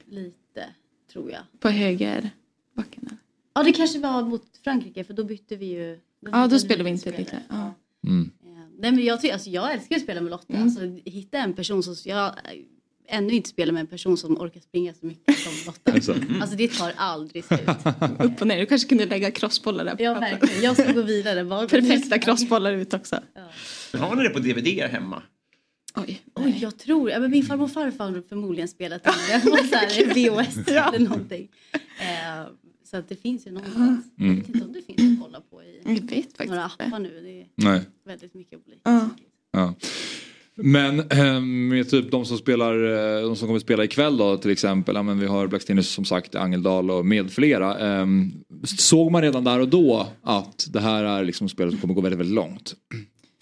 Lite, tror jag. På höger backen. Ja, det kanske var mot Frankrike för då bytte vi ju. Då ja, då spelade vi inte spelare. lite. Ja. Mm. Nej, men jag, alltså, jag älskar att spela med Lotta. Mm. Alltså, hitta en person som... Jag, ännu inte spela med en person som orkar springa så mycket som Lotta. Alltså det tar aldrig slut. Upp och ner. Du kanske kunde lägga crossbollar där. Ja, verkligen. Jag ska gå vidare. Var... Perfekta crossbollar ut också. Ja. Har ni det på D V D hemma? Oj. Oj, jag tror. Ja, men min farmor och farfar har förmodligen spelat det. Och så här V H S eller någonting. Eh, så att det finns ju någonstans. Mm. Jag vet inte om det finns att kolla på i vet, några appar nu. Det är Nej. väldigt mycket olika. Ja. ja. Men med typ de som spelar de som kommer att spela ikväll då till exempel, ja, men vi har Blackstenius som sagt, Angeldal och med flera, såg man redan där och då att det här är liksom spelare som kommer att gå väldigt, väldigt långt.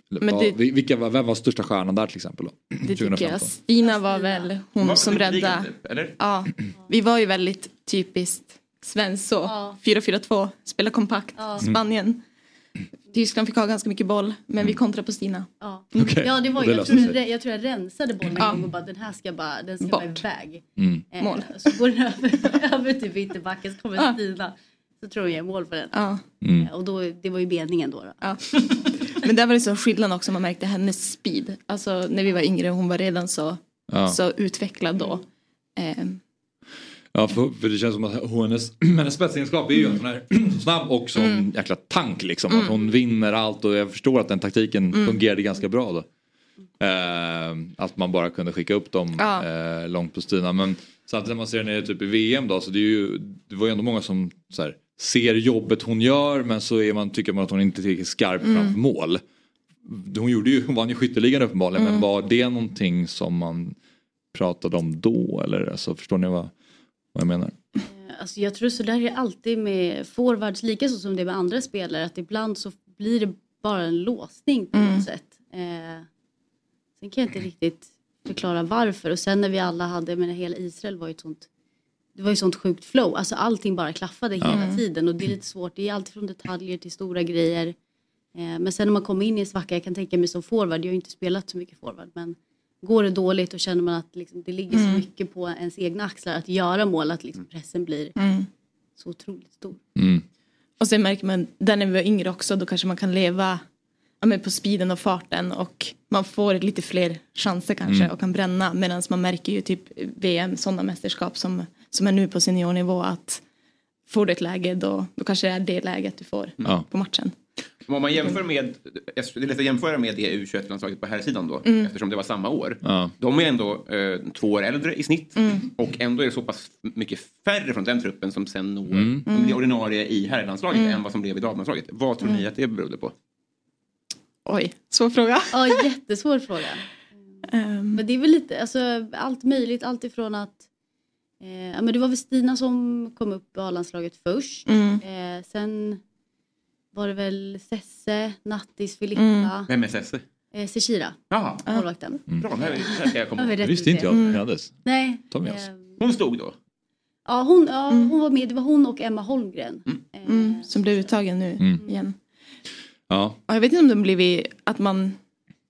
Men det, vilka var, vem var största stjärnan där till exempel då? Det tjugohundrafemton tycker jag. Stina var väl hon var som räddade. Typ, ja, vi var ju väldigt typiskt svensk så. Ja. fyra fyra två, spela kompakt, ja. Spanien. Tyskland fick ha ganska mycket boll, men mm. vi kontrade på Stina. Ja, okay. ja det var ju, jag, tror jag, jag tror jag rensade bollen en gång och bara, den här ska bara, den ska Bort. bara iväg. Mm. Eh, mål. Så går den över, över typ ytterbacken, så kommer ja. Stina, så tror jag mål på den. Ja. Mm. Eh, och då, det var ju beningen då. då. Ja. Men där var det så skillnad också, man märkte hennes speed. Alltså när vi var yngre, hon var redan så, ja. så utvecklad då. Eh, Ja, för, för det känns som att hennes, hennes spetsegenskap är ju en sån här snabb och som mm. jäkla tank liksom. Mm. Att hon vinner allt och jag förstår att den taktiken mm. fungerade ganska bra då. Eh, att man bara kunde skicka upp dem ja. eh, långt på Stina. Men samtidigt när man ser henne typ i V M då, så det, är ju, det var ju ändå många som så här, ser jobbet hon gör men så är man, tycker man att hon inte är skarp mm. framför mål. Hon, gjorde ju, hon vann ju skytteligan uppenbarligen mm. men var det någonting som man pratade om då? Eller, alltså, förstår ni vad... Vad jag menar? Alltså jag tror så där är alltid med forwards lika så som det är med andra spelare. Att ibland så blir det bara en låsning på mm. något sätt. Eh, sen kan jag inte riktigt förklara varför. Och sen när vi alla hade, men hela Israel var ju ett sånt, det var ju sånt sjukt flow. Alltså allting bara klaffade mm. hela tiden. Och det är lite svårt. Det är allt från detaljer till stora grejer. Eh, men sen när man kommer in i en svacka, jag kan tänka mig som forward. Jag har ju inte spelat så mycket forward, men... Går det dåligt och känner man att liksom det ligger så mm. mycket på ens egna axlar att göra mål att liksom pressen blir mm. så otroligt stor. Mm. Och sen märker man, där när vi var yngre också, då kanske man kan leva ja, men på speeden och farten och man får lite fler chanser kanske mm. och kan bränna. Medan man märker ju typ V M, sådana mästerskap som, som är nu på seniornivå att får du ett läge då, då kanske det är det läget du får mm. på matchen. Om man jämför med, det är lätt att jämföra med det U tjugoett-landslaget på här sidan då, mm. eftersom det var samma år. Ja. De är ändå eh, två år äldre i snitt mm. och ändå är det så pass mycket färre från den truppen som sen når mm. det ordinarie i herrlandslaget mm. än vad som blev i damlandslaget. Vad tror mm. ni att det berodde på? Oj, svår fråga. Ja, jättesvår fråga. Um. Men det är väl lite, alltså allt möjligt, allt ifrån att eh, ja, men det var väl Stina som kom upp i A-landslaget först. Mm. Eh, sen... Var det väl Sesse, Nattis, Filippa. Mm. Vem är Sesse? Eh, Sechira. Jaha. Hållvakten. Mm. Bra, här, här ska jag komma. Jag visste inte jag mm. hades. Nej. Hon stod då? Ja, hon, ja, mm. hon var med. Det var hon och Emma Holmgren. Mm. Eh, mm. Som blev uttagen nu mm. igen. Ja. Och jag vet inte om de blev att man...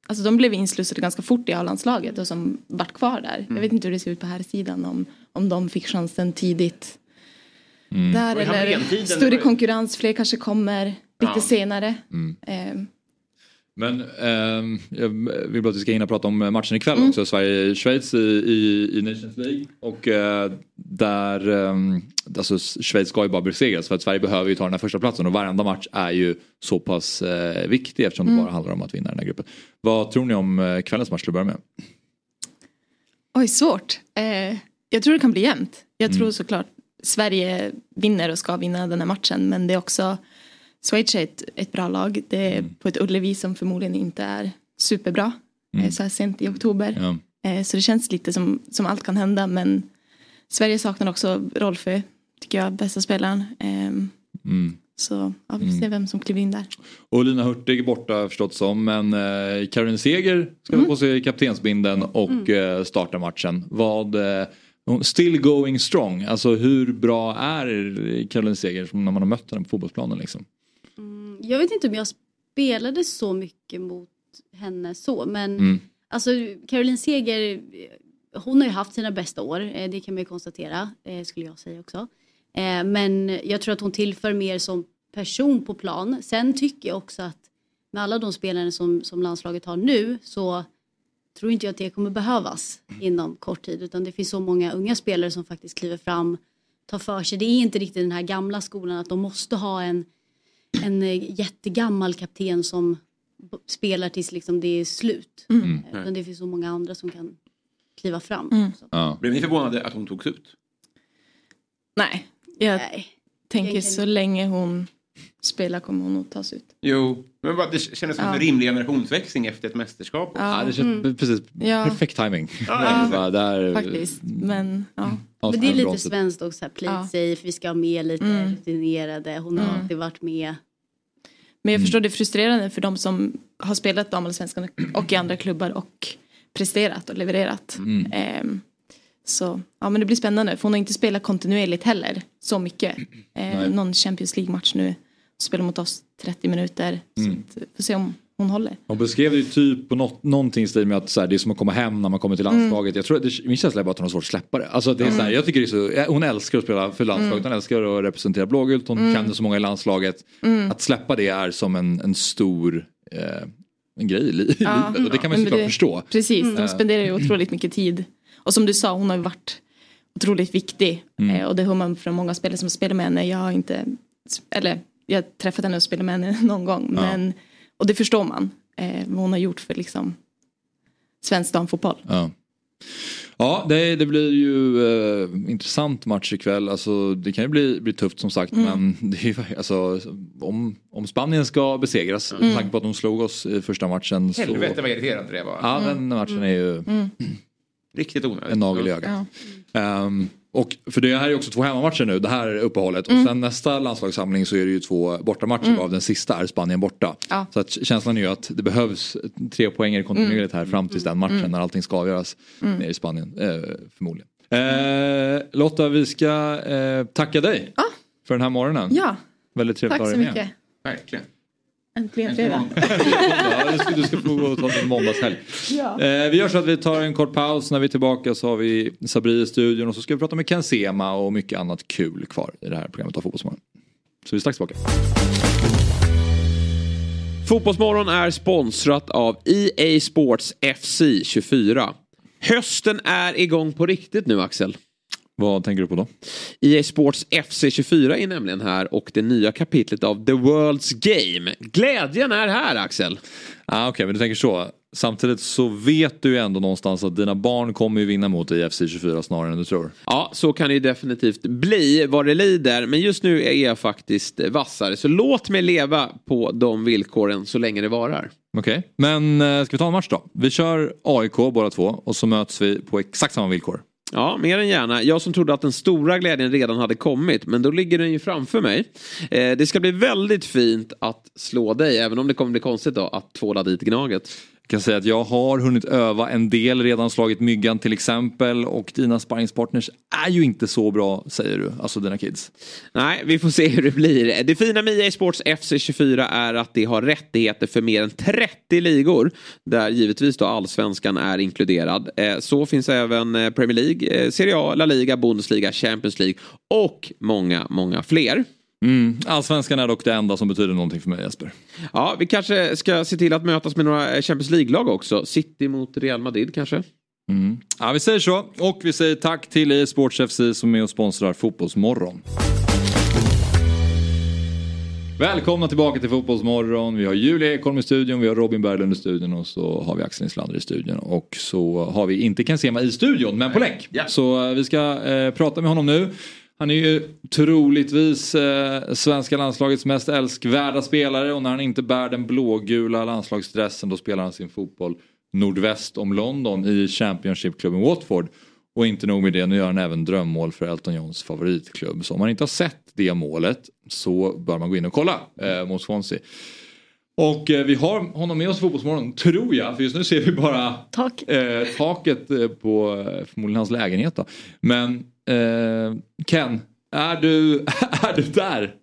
Alltså de blev inslussade ganska fort i A-landslaget och som vart kvar där. Mm. Jag vet inte hur det ser ut på här sidan om, om de fick chansen tidigt. Mm. Där eller större konkurrens, fler kanske kommer... Lite ja. senare. Mm. Um. Men um, jag vill bara att vi ska hinna prata om matchen ikväll mm. också. Sverige-Schweiz i, i, i Nations League. Och uh, där um, alltså, Schweiz ska ju bara besegras. För att Sverige behöver ju ta den här första platsen. Och varenda match är ju så pass uh, viktig. Eftersom mm. det bara handlar om att vinna den här gruppen. Vad tror ni om uh, kvällens match till att börja med? Oj, svårt. Uh, jag tror det kan bli jämnt. Jag mm. tror såklart Sverige vinner och ska vinna den här matchen, men det är också Schweiz är ett, ett bra lag. Det är mm. på ett Ullevi som förmodligen inte är superbra mm. så här sent i oktober. Ja. Så det känns lite som, som allt kan hända, men Sverige saknar också Rolfö, tycker jag, bästa spelaren. Mm. Så ja, vi får se vem som kliver in där. Och Lina Hurtig är borta förstått som, men eh, Karin Seger ska mm. få på sig kaptensbinden och mm. eh, starta matchen. Vad... Eh, still going strong. Alltså hur bra är Karin Seger som när man har mött henne på fotbollsplanen liksom? Mm, jag vet inte om jag spelade så mycket mot henne så, men mm. alltså Caroline Seger, hon har ju haft sina bästa år, det kan man ju konstatera, skulle jag säga också. Men jag tror att hon tillför mer som person på plan. Sen tycker jag också att med alla de spelare som, som landslaget har nu, så tror inte jag att det kommer behövas inom kort tid. Utan det finns så många unga spelare som faktiskt kliver fram, tar för sig. Det är inte riktigt den här gamla skolan att de måste ha en, en jättegammal kapten som spelar tills liksom det är slut. Mm. Men det finns så många andra som kan kliva fram. Mm. Ja. Blev ni förvånade att hon togs ut? Nej. Jag Nej. tänker jag kan... så länge hon spelar kommer hon att tas ut. Jo, men bara, det kändes som ja. en rimlig generationsväxling efter ett mästerskap. Ja, ja det känns mm. precis. Ja. Perfekt timing. Ja. Ja. Där... Faktiskt, men ja. ja men det är lite svenskt också. Play ja. safe, vi ska ha med lite mm. rutinerade. Hon har mm. alltid varit med. Men jag förstår det är frustrerande för de som har spelat damallsvenskan och i andra klubbar och presterat och levererat. Mm. Ehm, så ja, men det blir spännande. För hon har inte spelat kontinuerligt heller så mycket. Ehm, någon Champions League-match nu. Spelar mot oss trettio minuter. Mm. Så får se om hon håller. Hon beskrev ju typ på något, någonting i stil med att så här, det är som att komma hem när man kommer till landslaget. Mm. Jag tror att det, min känsla är bara att hon har svårt att släppa det. Alltså, det är mm. så här, jag tycker det är så, hon älskar att spela för landslaget. Mm. Hon älskar att representera blågult. Hon mm. känner så många i landslaget. Mm. Att släppa det är som en, en stor eh, en grej i livet. Ja. Och det kan man ju ja. såklart förstå. Precis, mm. de spenderar ju otroligt mycket tid. Och som du sa, hon har ju varit otroligt viktig. Mm. Eh, och det hör man från många spelare som spelar med henne. Jag har inte... Eller... Jag har träffat henne och spelat med henne någon gång. Ja. Men, och det förstår man. Eh, vad hon har gjort för liksom, svensk damfotboll. Ja, ja det, det blir ju eh, intressant match ikväll. Alltså, det kan ju bli, bli tufft som sagt. Mm. Men det är, alltså, om, om Spanien ska besegras. Mm. Med tanke på att de slog oss i första matchen. Så... Helvete vad irriterande det var. Ja, mm. den matchen är ju mm. riktigt onödigt. En nagel i ögat. Ja. Um, Och för det här är också två hemmamatcher nu, det här uppehållet. Mm. Och sen nästa landslagssamling så är det ju två bortamatcher. Mm. Av den sista är Spanien borta. Ja. Så att känslan är ju att det behövs tre poänger kontinuerligt här fram tills den matchen. Mm. När allting ska avgöras mm. nere i Spanien, eh, förmodligen. Eh, Lotta, vi ska eh, tacka dig ah. för den här morgonen. Ja, väldigt trevligt. Tack så mycket. Verkligen. Äntligen fredag. Ja, du, ska, du ska få ta en måndagshelg. Ja. Eh, vi gör så att vi tar en kort paus. När vi är tillbaka så har vi Sabri i studion. Och så ska vi prata med Ken Sema och mycket annat kul kvar i det här programmet av Fotbollsmorgon. Så vi är strax tillbaka. Fotbollsmorgon är sponsrat av E A Sports F C tjugofyra. Hösten är igång på riktigt nu, Axel. Vad tänker du på då? E A Sports F C tjugofyra är nämligen här och det nya kapitlet av The World's Game. Glädjen är här, Axel. Ah, Okej, okay, men du tänker så. Samtidigt så vet du ju ändå någonstans att dina barn kommer ju vinna mot dig i F C tjugofyra snarare än du tror. Ja, så kan det ju definitivt bli vad det lider. Men just nu är jag faktiskt vassare. Så låt mig leva på de villkoren så länge det varar. Okej, okay. Men ska vi ta en match då? Vi kör A I K båda två och så möts vi på exakt samma villkor. Ja, mer än gärna. Jag som trodde att den stora glädjen redan hade kommit, men då ligger den ju framför mig. Eh, det ska bli väldigt fint att slå dig, även om det kommer bli konstigt då, att tvåla dit Gnaget. Jag kan säga att jag har hunnit öva en del, redan slagit Myggan till exempel, och dina sparringspartners är ju inte så bra, säger du, alltså dina kids. Nej, vi får se hur det blir. Det fina med E A Sports F C tjugofyra är att det har rättigheter för mer än trettio ligor, där givetvis då allsvenskan är inkluderad. Så finns även Premier League, Serie A, La Liga, Bundesliga, Champions League och många, många fler. Mm. Allsvenskan är dock det enda som betyder någonting för mig, Jesper. Ja, vi kanske ska se till att mötas med några Champions League-lag också. City mot Real Madrid kanske. Mm. Ja, vi säger så. Och vi säger tack till E A Sports F C som är och sponsrar Fotbollsmorgon. Välkomna tillbaka till Fotbollsmorgon. Vi har Julia Ekholm i studion, vi har Robin Berglund i studion och så har vi Axel Insulander i studion. Och så har vi inte Ken Sema i studion, men på länk. Ja. Så vi ska eh, prata med honom nu. Han är ju troligtvis eh, svenska landslagets mest älskvärda spelare. Och när han inte bär den blågula landslagsdressen, då spelar han sin fotboll nordväst om London i Championship-klubben Watford. Och inte nog med det, nu gör han även drömmål för Elton Johns favoritklubb. Så om man inte har sett det målet så bör man gå in och kolla eh, mot Swansea. Och eh, vi har honom med oss i Fotbollsmorgon, tror jag. För just nu ser vi bara tak. eh, taket eh, på förmodligen hans lägenhet då. Men eh, Ken, är du, är du där?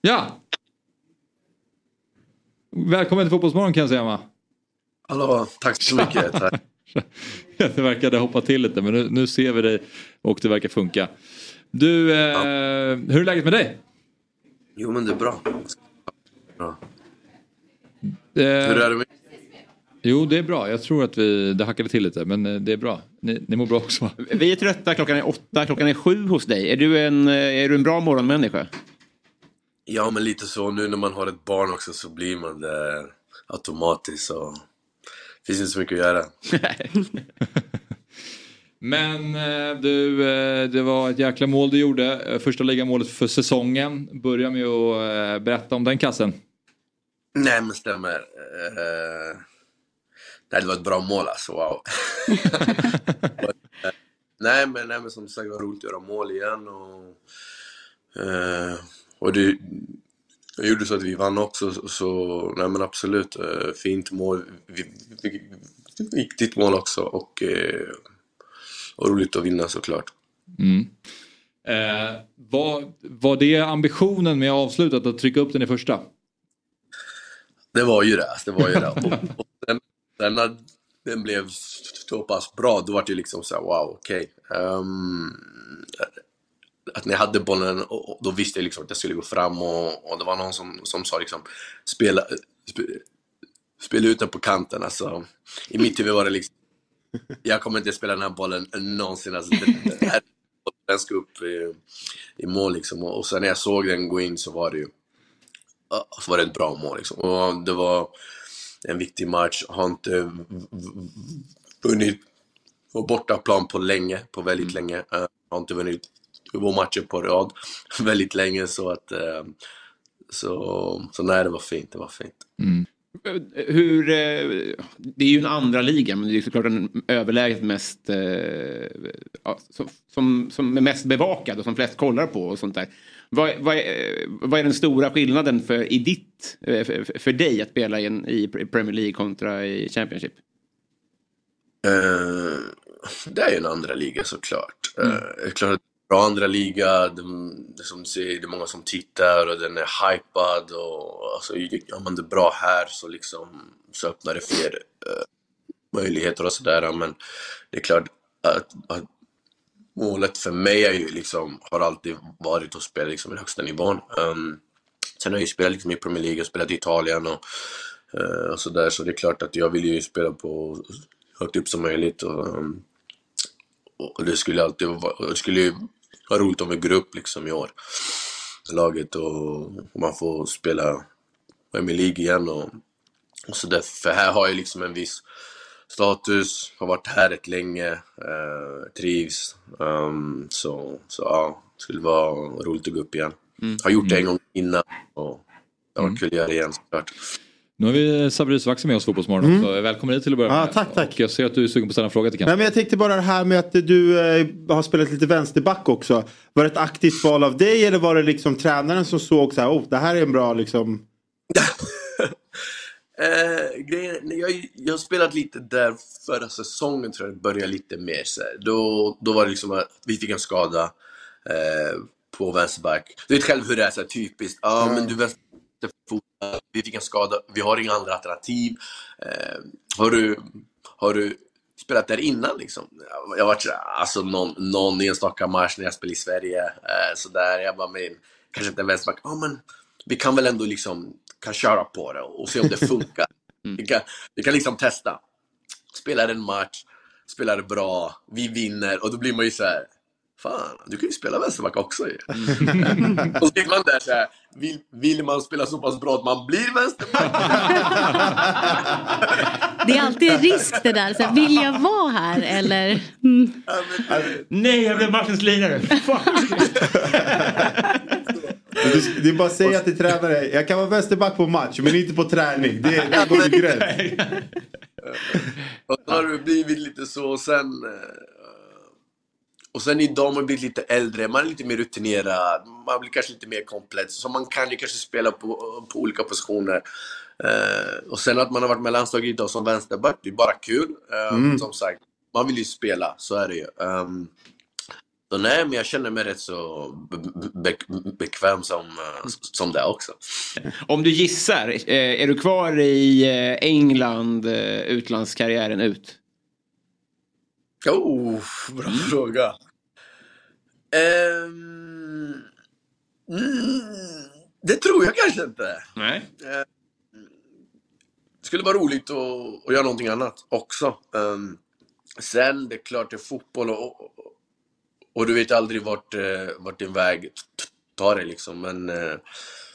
Ja! Välkommen till Fotbollsmorgon, Ken Sema. Hallå, tack så mycket. Tack. Det verkade hoppa till lite, men nu, nu ser vi dig och det verkar funka. Du, eh, ja. Hur är läget med dig? Jo, men det är bra. bra. Eh, hur är det med Jo, det är bra. Jag tror att vi, det hackade till lite, men det är bra. Ni, ni mår bra också. Vi är trötta, klockan är åtta, klockan är sju hos dig. Är du en, är du en bra morgonmänniska? Ja, men lite så. Nu när man har ett barn också så blir man det automatiskt och... Det finns inte så mycket att göra. Men du, det var ett jäkla mål du gjorde. Första ligamålet för säsongen. Börja med att berätta om den kassen. Nej, men stämmer. Nej, det var ett bra mål alltså, wow. nej, men, nej, men som sagt, det var roligt att göra mål igen. Och, och det... Jag gjorde så att vi vann också, så, så nej men absolut, eh, fint mål, viktigt mål också och, eh, och roligt att vinna såklart. Mm. Eh, var, var det ambitionen med avslutet att trycka upp den i första? Det var ju det, det var ju det. Och, och sen, sen när den blev så pass bra, då var det liksom så här, wow, okej. Okay. Um, Att när jag hade bollen, och, och då visste jag liksom att jag skulle gå fram. Och, och det var någon som, som sa liksom, spela, sp, spela ut den på kanten. Alltså, i mitt huvud var det liksom, jag kommer inte spela den här bollen någonsin. Alltså, den, den, här, den ska upp i, i mål liksom. Och, och sen när jag såg den gå in så var det ju så var det ett bra mål liksom. Och det var en viktig match. Har inte vunnit på bortaplan på länge, på väldigt mm. länge. Har inte vunnit två matcher på rad väldigt länge, så att så så nej, det var fint, det var fint. Mm. Hur det är ju en andra liga, men det är såklart den överlägset mest ja, som, som som är mest bevakad och som flest kollar på och sånt där. Vad vad är, vad är den stora skillnaden för i ditt för, för dig att spela i, en, i Premier League kontra i Championship? Uh, det är ju en andra liga såklart. Mm. Uh, klart bra andra liga, de, som ser, det är många som tittar och den är hypad och alltså, gör man det bra här så, liksom, så öppnar det fler eh, möjligheter och sådär. Men det är klart att, att målet för mig är ju, liksom, har alltid varit att spela liksom, i högsta nivån. Um, sen har jag ju spelat liksom, i Premier League och spelat i Italien och, uh, och sådär, så det är klart att jag vill ju spela på högt upp som möjligt och um, och det skulle alltid vara, det skulle vara roligt om vi går upp liksom i år laget och, och man får spela Premier League igen och, och så där, för här har jag liksom en viss status, har varit här ett länge, eh, trivs um, så, så ja, det skulle vara roligt att gå upp igen. Mm. Har gjort det en gång innan och det var mm. kul att göra det igen såklart. Nu har vi Sabri Suvakski med oss Fotbollsmorgon mm. också. Välkommen hit till att börja med. Ja, tack, tack. Och jag ser att du är sugen på att ställa en fråga till Ken. Nej, men jag tänkte bara det här med att du eh, har spelat lite vänsterback också. Var det ett aktivt val av dig eller var det liksom tränaren som såg så här, oh, det här är en bra liksom... eh, grejen, jag, jag har spelat lite där förra säsongen tror jag, det började lite mer så här. Då, då var det liksom att vi fick en skada eh, på vänsterback. Du vet själv hur det är så här, typiskt. Ja, ah, mm. men du vet vi fick en skada, vi har inga andra alternativ. Eh, har, du, har du spelat där innan liksom? Jag, jag var så alltså någon, någon enstaka match när jag spelade i Sverige eh, så där jag bara men kanske inte vänsterback. Ja oh, men vi kan väl ändå liksom kan köra på det och se om det funkar. mm. Vi kan vi kan liksom testa. Spelar en match, spelar bra, vi vinner och då blir man ju så här fan, du kan ju spela vänsterback också ju. Mm. Och så gick man där så här, vill, vill man spela så pass bra att man blir vänsterback? Det är alltid risk det där. Så vill jag vara här eller? Mm. Nej, jag blev matchens lirare. Fuck. Du, du bara säger att du tränar dig. Jag kan vara vänsterback på match, men inte på träning. Det, det går i gräns. Då har det blivit lite så sen... Och sen idag man blir lite äldre, man är lite mer rutinerad, man blir kanske lite mer komplett. Så man kan ju kanske spela på, på olika positioner. Eh, och sen att man har varit med landslaget idag som vänsterback, det är bara kul. Eh, mm. Som sagt, man vill ju spela, så är det ju. Um, så nej, men jag känner mig rätt så be- be- bekväm som, som det också. Om du gissar, är du kvar i England utlandskarriären ut? Oh, bra mm. fråga. Um, mm, det tror jag kanske inte. Nej. Uh, det skulle vara roligt att, att göra någonting annat också. Um, sen, det är klart, det är fotboll och, och, och du vet aldrig vart, uh, vart din väg tar dig liksom. Men uh,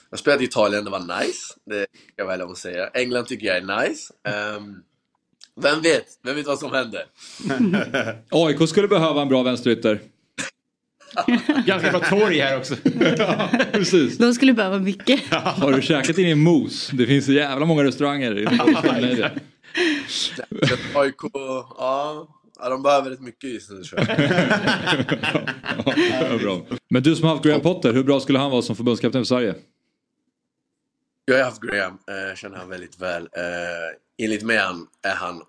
jag spelade i Italien, det var nice. Det kan jag väl om att säga. England tycker jag är nice. Um, Vem vet? Vem vet vad som händer? A I K skulle behöva en bra vänsterytter. Ganska bra torg här också. Ja, precis. De skulle behöva mycket. Ja, har du käkat in i mos? Det finns så jävla många restauranger. A I K, ja. De behöver rätt mycket just nu, tror jag. Ja, bra. Men du som har haft Graham Potter, hur bra skulle han vara som förbundskapten för Sverige? Jag har haft Graham, jag känner han väldigt väl. Enligt mig är han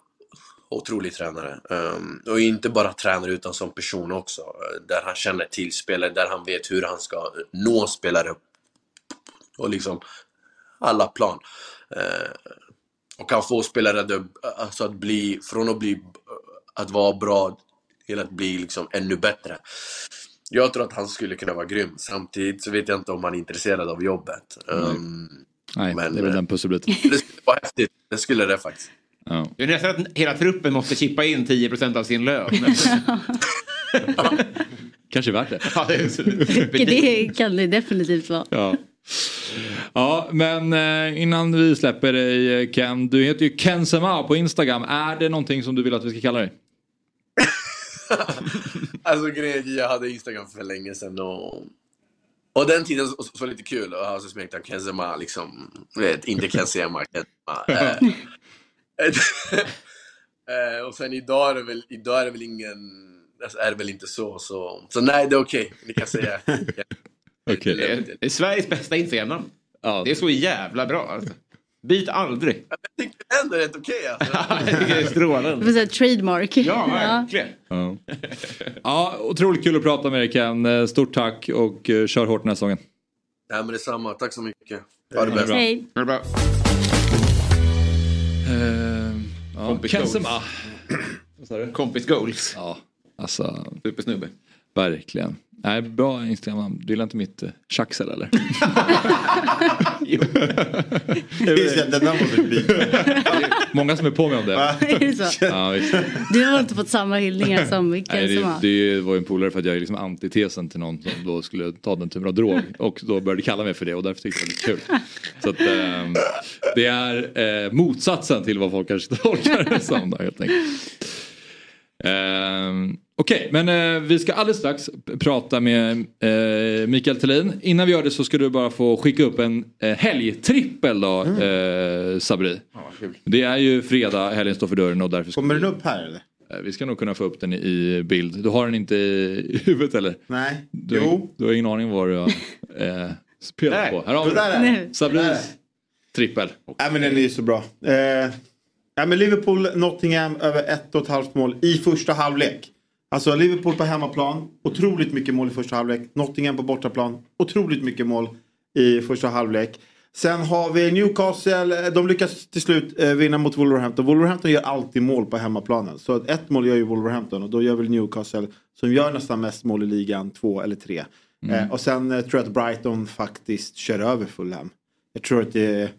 otrolig tränare. Um, och inte bara tränare utan som person också. Där han känner till spelare, där han vet hur han ska nå spelare. Och liksom alla plan. Uh, och kan få spelare där, alltså att bli, från att bli att vara bra till att bli liksom ännu bättre. Jag tror att han skulle kunna vara grym. Samtidigt så vet jag inte om han är intresserad av jobbet. Um, Nej, men, det är väl den pusselbiten. Det var häftigt, det skulle det faktiskt. Ja. Det är nästan att hela truppen måste chippa in tio procent av sin lön. Kanske värt det. Ja, det, är det kan det definitivt vara. Ja. Ja, men innan vi släpper dig, Ken, du heter ju Ken Sema på Instagram. Är det någonting som du vill att vi ska kalla dig? Alltså grejen, jag hade Instagram för länge sedan och... Och den tiden så, så var det lite kul att ha så smekta Ken Sema, liksom, vet, inte Ken Sema, Ken Sema. Eh, eh, och sen idag är det väl, idag är det väl ingen, alltså är det väl inte så, så, så nej, det är okej, ni kan säga. Okay. Det, är, det är Sveriges bästa Instagram. Ja. Det är så jävla bra, alltså. Byt aldrig. Jag tycker det ändå är rätt okej. Alltså. Jag tycker det är strålande. Det är en trademark. Ja, verkligen. Ja. Ja, otroligt kul att prata med dig, Ken. Stort tack och kör hårt den här sången. Ja, men detsamma. Tack så mycket. Ha det bra. Hej. Ha det bra. Uh, ja. Ken Sema. Vad sa du? Kompis goals. Ja, alltså. Supersnubbe. Verkligen. Nej, bra Instagram. Du gillar inte mitt tjaxel, uh, eller? Jo. Just det, den där måste bli. Många som är på mig om det. Är det så? Ja, visst. Du har inte fått samma hyllningar som Ken Nej, det, som har. Det var ju en polare för att jag är liksom antitesen till någon som då skulle ta den typen av drog. Och då började kalla mig för det och därför tyckte jag det var lite kul. Så att um, det är uh, motsatsen till vad folk kanske tolkar det som då, helt enkelt. Um, Okej, okay, men eh, vi ska alldeles strax prata med eh, Mikael Thelin. Innan vi gör det så ska du bara få skicka upp en eh, helgtrippel då, mm. eh, Sabri. Ja, kul. Det är ju fredag, helgen står för dörren och därför... Ska kommer vi, den upp här eller? Eh, vi ska nog kunna få upp den i, i bild. Du har den inte i huvudet eller? Nej, du, jo. Du har ingen aning vad du har eh, spelat på. Här har vi Sabris trippel. Nej, men den är ju så bra. Eh, ja, men Liverpool, Nottingham över ett och ett halvt mål i första halvlek. Alltså Liverpool på hemmaplan, otroligt mycket mål i första halvlek. Nottingham på bortaplan, otroligt mycket mål i första halvlek. Sen har vi Newcastle, de lyckas till slut vinna mot Wolverhampton. Wolverhampton gör alltid mål på hemmaplanen. Så ett mål gör ju Wolverhampton och då gör väl Newcastle som gör nästan mest mål i ligan, två eller tre. Mm. Eh, och sen eh, tror jag att Brighton faktiskt kör över Fulham. Jag tror att det,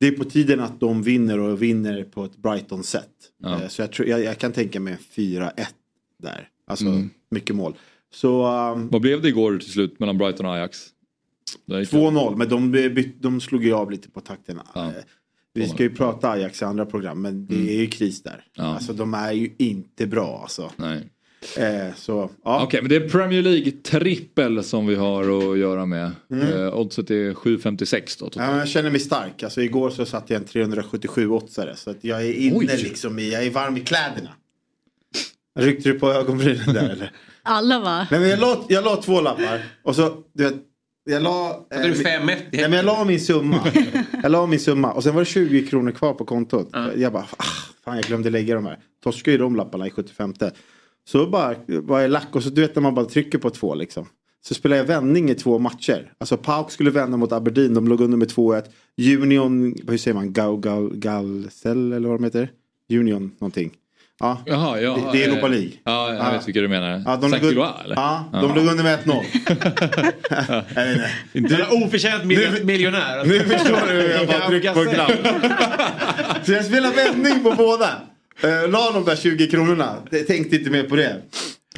det är på tiden att de vinner och vinner på ett Brighton-sätt. Ja. Eh, så jag, tror, jag, jag kan tänka mig fyra ett där. Alltså mm. mycket mål. Så, um, vad blev det igår till slut mellan Brighton och Ajax? två noll, men de, by- de slog ju av lite på takterna. Ja. Vi ska ju prata Ajax i andra program, men det mm. är ju kris där. Ja. Alltså de är ju inte bra alltså. Nej. Eh, så, ja. Okej, men det är Premier League trippel som vi har att göra med. Mm. Eh, oddset är sju komma femtiosex då. Ja, jag känner mig stark. Alltså igår så satt jag en trehundrasjuttiosju oddsare, så att jag är inne Oj. liksom i, jag är varm i kläderna. Ryckte du på ögonbrynen där eller? Alla va? Nej, men jag la, jag la två lappar och så du vet, jag la, eh, du fem, min, nej, men jag la min summa. Jag la min summa. Och sen var det tjugo kronor kvar på kontot. Uh. Jag bara, ah, fan jag glömde lägga de här. Torskade ju de lapparna i sjuttiofem. Så bara var jag lack. Och så du vet när man bara trycker på två liksom. Så spelade jag vändning i två matcher. Alltså Pauk skulle vända mot Aberdeen. De låg under med två ett. Union, hur säger man? Gau, Gau, Galsel eller vad de heter? Union någonting. Ja. Jaha, ja, det, det är Europa eh, League. Ja, jag ja. vet vilka du menar. Ja, de låg ja, ja. under med ett noll. Inte en oförtjänt miljon- miljonär. Nu förstår du hur jag bara tryck på grabb. Så jag spelar vändning på båda. Uh, la de där tjugo kronorna. Tänkte inte mer på det.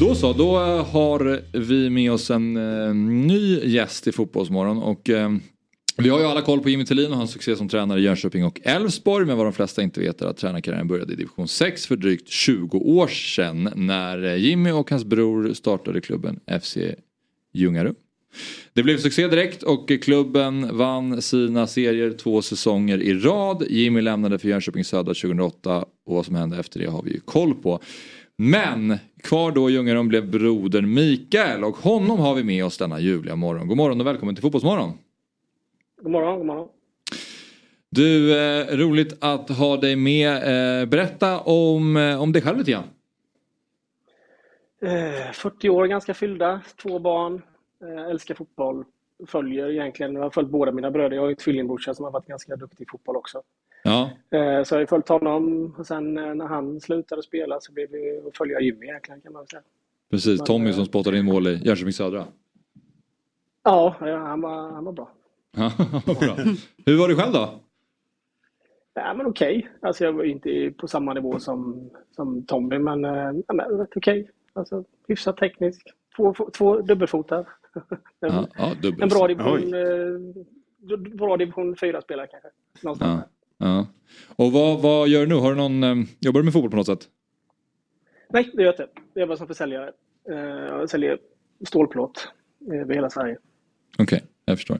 Då så, då har vi med oss en eh, ny gäst i Fotbollsmorgon och... Eh, vi har ju alla koll på Jimmy Thelin och hans succé som tränare i Jönköping och Elfsborg. Men vad de flesta inte vet är att tränarkarriären började i division sex för drygt tjugo år sedan. När Jimmy och hans bror startade klubben F C Ljungarum. Det blev succé direkt och klubben vann sina serier två säsonger i rad. Jimmy lämnade för Jönköping Södra tjugohundraåtta och vad som hände efter det har vi ju koll på. Men kvar då i Ljungarum blev brodern Mikael och honom har vi med oss denna ljuvliga morgon. God morgon och välkommen till Fotbollsmorgon. God morgon, god morgon. Du, eh, roligt att ha dig med. Eh, berätta om, eh, om dig själv lite grann. Eh, fyrtio år, ganska fyllda. Två barn. Eh, älskar fotboll. Följer egentligen. Jag har följt båda mina bröder. Jag har ju tvillingbrorsa som har varit ganska duktig i fotboll också. Ja. Eh, så jag har följt honom. Och sen eh, när han slutade spela så blev vi att följa Jimmy egentligen, kan man säga. Precis, men, Tommy eh, som spottade in mål i Jönköping Södra. Ja, ja han, var, han var bra. Bra. Hur var du själv då? Nej, men okej. Okay. Alltså jag var inte på samma nivå som, som Tommy, men, men okej. Okay. Alltså, hyfsat teknisk. Två, två dubbelfotar. Ja, ja, dubbel. En bra division, eh, bra division fyra-spelare kanske. Ja, ja. Och vad, vad gör du nu? Har du någon, eh, jobbar du med fotboll på något sätt? Nej, det gör jag inte. Jag jobbar som försäljare. Eh, jag säljer stålplåt över eh, hela Sverige. Okej. Okay. Jag förstår.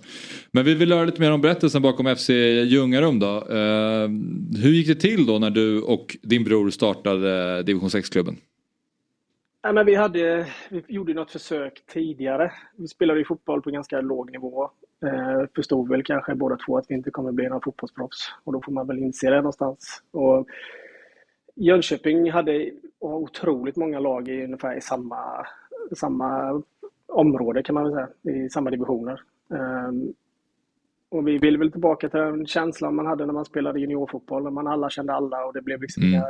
Men vi vill höra lite mer om berättelsen bakom F C Ljungarum då. Eh, hur gick det till då när du och din bror startade division sex-klubben? Ja, men vi, hade, vi gjorde något försök tidigare. Vi spelade ju fotboll på ganska låg nivå. Eh, förstod väl kanske båda två att vi inte kommer bli några fotbollsproffs. Och då får man väl inse det någonstans. Och Jönköping hade otroligt många lag i ungefär i samma, samma område kan man väl säga. I samma divisioner. Eh, och vi vill väl tillbaka till den känslan man hade när man spelade juniorfotboll. Man alla kände alla och det blev liksom mm. inga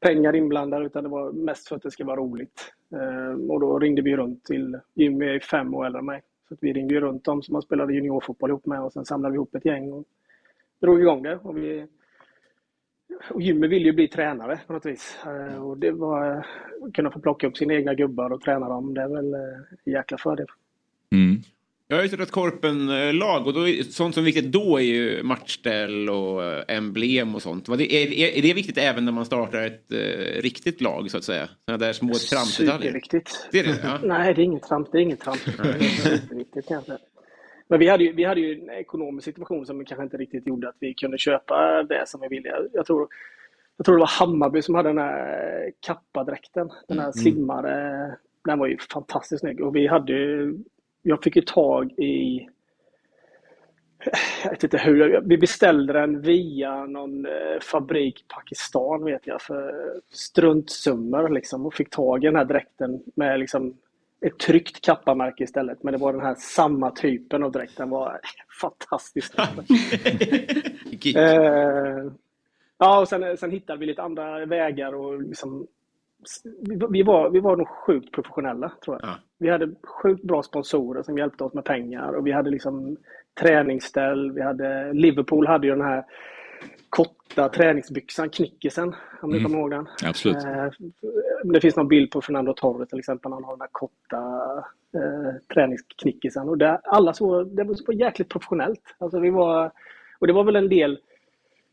pengar inblandade, utan det var mest för att det ska vara roligt. Eh, och då ringde vi runt till Jimmy, fem år äldre än mig. Så att vi ringde runt dem som man spelade juniorfotboll ihop med, och sen samlade vi ihop ett gäng och drog igång det. Och, vi... och Jimmy ville ju bli tränare på något vis. Och det var att kunna få plocka upp sina egna gubbar och träna dem. Det är väl en jäkla fördel. Mm. Jag har ju sett korpenlag, och då, sånt som är viktigt då är ju matchställ och emblem och sånt. Är, är, är det viktigt även när man startar ett eh, riktigt lag så att säga? Såna där små tramsdetaljer. Superviktigt. Det är det, ja. Nej, det är inget tramp, det är inget tramp. Det är inte riktigt kanske. Men vi hade, ju, vi hade ju en ekonomisk situation som kanske inte riktigt gjorde att vi kunde köpa det som vi ville. Jag tror, jag tror det var Hammarby som hade den här kappadräkten. Den här mm. slimmare, den var ju fantastiskt snygg. Och vi hade ju... Jag fick ju tag i, jag vet inte hur, vi beställde den via någon fabrik i Pakistan vet jag, för struntsummor liksom, och fick tag i den här dräkten med liksom ett tryckt kapparmärke istället, men det var den här samma typen av dräkten, var fantastiskt. eh, ja, och sen, sen hittade vi lite andra vägar och liksom, Vi var, vi var nog sjukt professionella tror jag. Ja. Vi hade sjukt bra sponsorer som hjälpte oss med pengar, och vi hade liksom träningsställ, vi hade, Liverpool hade ju den här korta träningsbyxan, knickisen, om ni mm. kommer ihåg den. Absolut. Eh, det finns någon bild på Fernando Torres till exempel, han har den här korta eh, träningsknickisen, och det, alla så, det var så jäkligt professionellt. Alltså vi var, och det var väl en del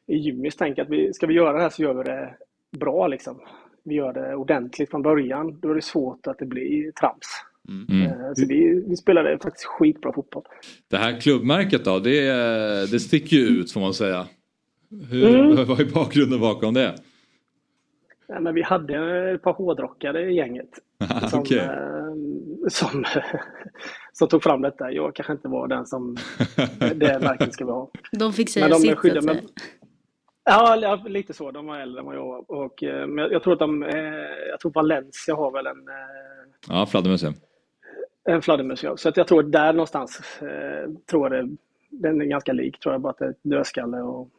i Jimmys tänk att vi, ska vi göra det här så gör vi det bra liksom. Vi gör det ordentligt från början. Då är det svårt att det blir trams. Mm. Så vi, vi spelade faktiskt skitbra fotboll. Det här klubbmärket då, det, det sticker ju ut får man säga. Hur, mm. Vad är bakgrunden bakom det? Ja, men vi hade ett par hårdrockare i gänget. som, okay. som, som tog fram detta. Jag kanske inte var den som det märket skulle ha. De fick säga sitt så med. Ja, lite så. De var äldre än vad jag var. Och, men jag tror att de, jag tror Valencia har väl en... Ja, fladdermus. En fladdermus, ja. Så att jag tror att där någonstans, tror jag det, den är ganska lik, tror jag, bara att det är ett dödskalle. Och,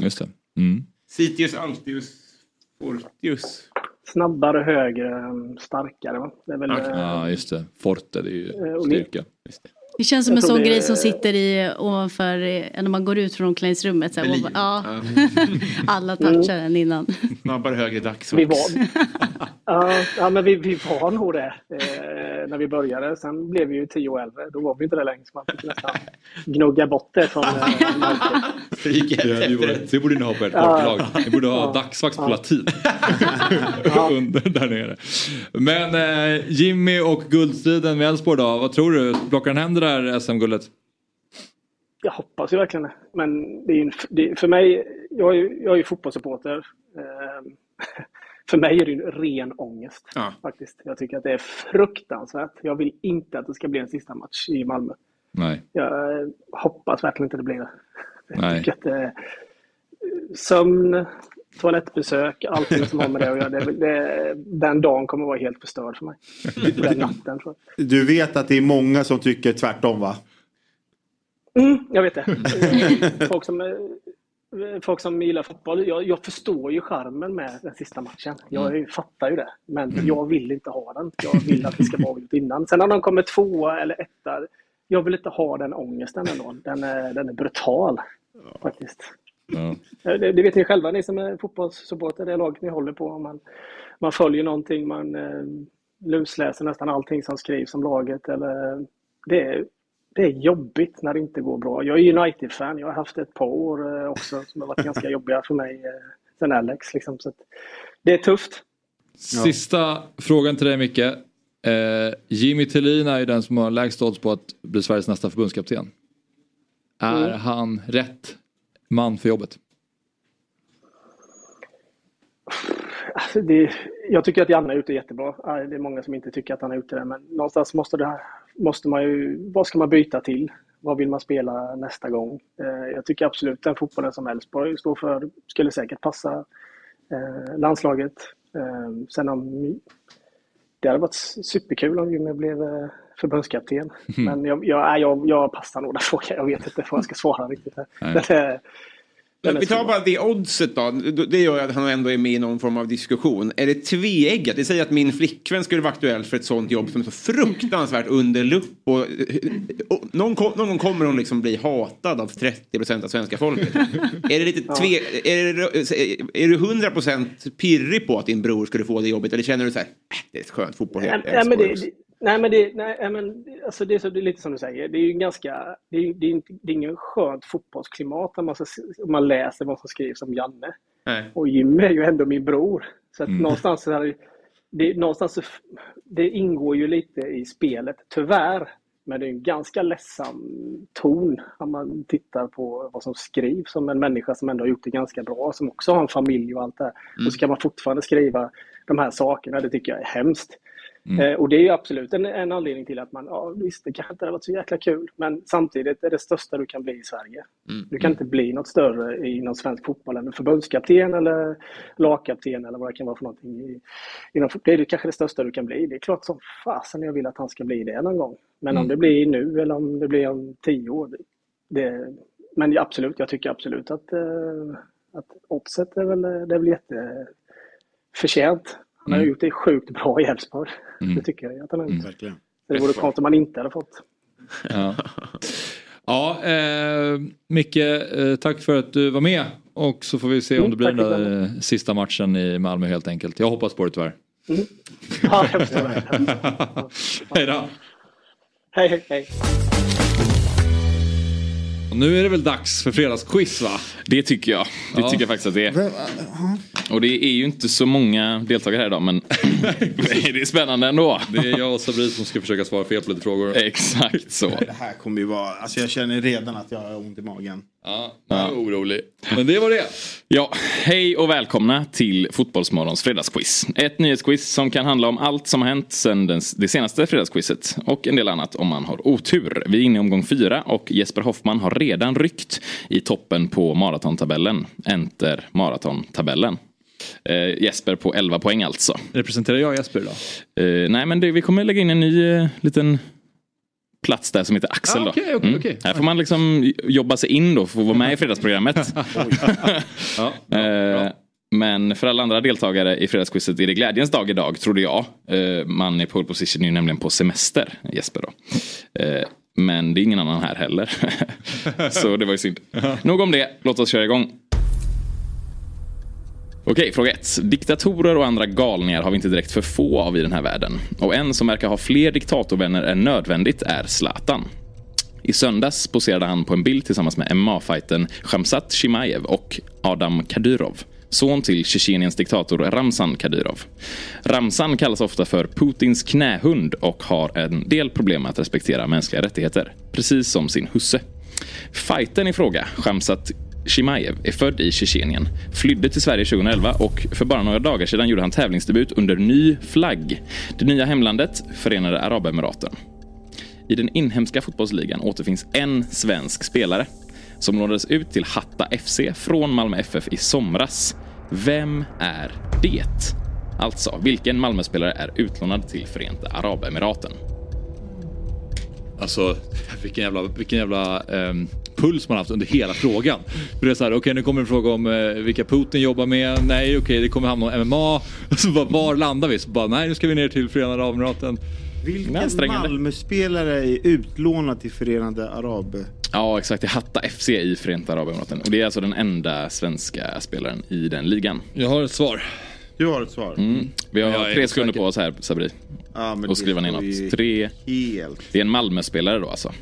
just det. Mm. Citius, Altius, Fortius. Snabbare, högre, starkare, va? Det är väl, okay. Ja, just det. Forte, det är ju styrka. Just det. Det känns som jag en sån det... grej som sitter i ovanför, när man går ut från omklädningsrummet. Så här, ja. Alla touchar den innan. Snabbare, högre, dags. Vi var, uh, ja, men vi, vi var nog det uh, när vi började. Sen blev vi ju tio år äldre. Då var vi inte det längst. Man fick nästan gnugga bort det från uh, marken. Det, det borde ni ha på ert korplag. Ni borde ha uh, dagsvakt på uh. latin. uh. Under, där nere. Men uh, Jimmy och guldstriden med Elfsborg då. Vad tror du? Plockar den händer där S M-guldet? Jag hoppas ju verkligen det. Men det är, det, för mig, jag är ju, jag är ju fotbollssupporter. Eh, för mig är det ju ren ångest ja. faktiskt. Jag tycker att det är fruktansvärt. Jag vill inte att det ska bli en sista match i Malmö. Nej. Jag eh, hoppas verkligen inte det blir det. Nej. Jag tycker att eh, sömn, toalettbesök, allting som har med det att göra. Det, det, den dagen kommer vara helt förstörd för mig. Den natten, tror jag. Du vet att det är många som tycker tvärtom, va? Mm, jag vet det. Folk som, folk som gillar fotboll. Jag, jag förstår ju charmen med den sista matchen. Jag mm. fattar ju det. Men jag vill inte ha den. Jag vill att det ska vara innan. Sen när de kommer tvåa eller etta. Jag vill inte ha den ångesten ändå. Den är, den är brutal, faktiskt. Ja. Det, det vet ni själva, ni som är fotbollssupporter, det laget ni håller på, man, man följer någonting, man eh, lusläser nästan allting som skrivs om laget eller, det, är, det är jobbigt när det inte går bra. Jag är United-fan, jag har haft ett par år eh, också som har varit ganska jobbiga för mig eh, sen Alex liksom, så att det är tufft. Sista ja. frågan till dig Micke. eh, Jimmy Thelin är ju den som har lägst odds på att bli Sveriges nästa förbundskapten. Är mm. han rätt man för jobbet? Alltså det, jag tycker att Janne är ute jättebra. Det är många som inte tycker att han är ute där. Men någonstans måste, det här, måste man ju... Vad ska man byta till? vad vill man spela nästa gång? Eh, jag tycker absolut den fotbollen som Elfsborg står för skulle säkert passa eh, landslaget. Eh, sen om, det hade varit superkul om Jimmy blev eh, förbundskapten. Mm. Men jag, jag, jag, jag passar nog den frågan. Jag vet inte vad jag ska svara riktigt här. Mm. Vi tar bara det oddset då. Det gör att han ändå är med i någon form av diskussion. Är det tveeggat? Det säger att min flickvän skulle vara aktuell för ett sånt jobb som är så fruktansvärt under lupp. Och, och någon, någon gång kommer hon liksom bli hatad av trettio procent av svenska folket. Är det lite tve... Ja. Är, det, är du hundra procent pirrig på att din bror skulle få det jobbet? Eller känner du så här, det är ett skönt fotboll? Nej, nej, men det, det, nej, men det, nej, men alltså det är så, det är lite som du säger. Det är ju ganska... Det är, det är, inte, det är ingen skönt fotbollsklimat när man ska, man läser vad som skrivs om Janne. Nej. Och Jimmy är ju ändå min bror. Så att mm. någonstans, så här, det, någonstans så, det ingår ju lite i spelet, tyvärr. Men det är en ganska ledsam ton när man tittar på vad som skrivs som en människa som ändå har gjort det ganska bra. Som också har en familj och allt det här. Mm. Och så kan man fortfarande skriva de här sakerna. Det tycker jag är hemskt. Mm. Och det är ju absolut en, en anledning till att man, ja visst, det kanske inte har varit så jäkla kul. Men samtidigt är det största du kan bli i Sverige. Mm. Du kan inte bli något större inom svensk fotboll än förbundskapten eller lagkapten eller vad det kan vara för någonting. I, inom, det är kanske det största du kan bli. Det är klart som fasen jag vill att han ska bli det någon gång. Men mm. om det blir nu eller om det blir om tio år. Det, det, men absolut, jag tycker absolut att, att Oddset är väl, det är väl jätteförtjänt. Mm. Han har gjort det sjukt bra i Elfsborg. Mm. Det tycker jag att han har gjort. Mm, det vore konstigt om man inte hade fått. Ja, ja eh, Micke, eh, tack för att du var med. Och så får vi se om mm, det blir den där eh, sista matchen i Malmö helt enkelt. Jag hoppas på det tyvärr. Mm. Ja, jag förstår det. Hej då. Hej, hej, hej. Nu är det väl dags för fredagsquiz, va? Det tycker jag. Det ja. tycker jag faktiskt att det är. Och det är ju inte så många deltagare här idag, men det är spännande ändå. Det är jag och Sabri som ska försöka svara fel på lite frågor. Exakt så. Det här kommer ju vara... Alltså jag känner redan att jag har ont i magen. Ja, jag är orolig. Men det var det. Ja, hej och välkomna till Fotbollsmorgons fredagsquiz. Ett nyhetsquiz som kan handla om allt som har hänt sedan den, det senaste fredagsquizet. Och en del annat om man har otur. Vi är inne i omgång fyra och Jesper Hoffman har redan ryckt i toppen på maratontabellen. Enter maratontabellen. Eh, Jesper på elva poäng alltså. Representerar jag Jesper då? Eh, nej, men det, vi kommer lägga in en ny eh, liten... plats där som heter Axel ah, okay, okay, då. Mm. Okay. Här får man liksom jobba sig in då för att vara med i fredagsprogrammet. ja, bra, bra. Men för alla andra deltagare i fredagsquizet är det glädjens dag idag, trodde jag. Man är på pole position nu nämligen på semester, Jesper då. Men det är ingen annan här heller. Så det var ju synd. Nog om det, låt oss köra igång. Okej, fråga ett. Diktatorer och andra galningar har vi inte direkt för få av i den här världen. Och en som verkar ha fler diktatorvänner än nödvändigt är Zlatan. I söndags poserade han på en bild tillsammans med M M A-fightern Khamzat Chimaev och Adam Kadyrov, son till Tjetjeniens diktator Ramzan Kadyrov. Ramzan kallas ofta för Putins knähund och har en del problem att respektera mänskliga rättigheter, precis som sin husse. Fightern i fråga, Khamzat Chimaev, är född i Tjetjenien, flydde till Sverige tjugohundraelva och för bara några dagar sedan gjorde han tävlingsdebut under ny flagg. Det nya hemlandet, Förenade Arabemiraten. I den inhemska fotbollsligan återfinns en svensk spelare som lånades ut till Hatta F C från Malmö F F i somras. Vem är det? Alltså, vilken Malmö-spelare är utlånad till Förenade Arabemiraten? Alltså, vilken jävla, vilken jävla um, puls man haft under hela frågan. För det är så här, okej, okay, nu kommer en fråga om uh, vilka Putin jobbar med. Nej, okej, okay, det kommer hamna om M M A. Alltså, bara, var landar vi? Så bara, nej, nu ska vi ner till Förenade Arabemiraten. Vilken Malmö-spelare är utlånad till Förenade Arab? Ja, exakt. Det är Hatta F C i Förenade Arabemiraten. Och det är alltså den enda svenska spelaren i den ligan. Jag har ett svar. Du har ett svar. Mm. Vi har ja, tre sekunder på oss här, Sabri. Ja, men och skriva ner något. Tre. Helt. Det är en Malmö-spelare då alltså.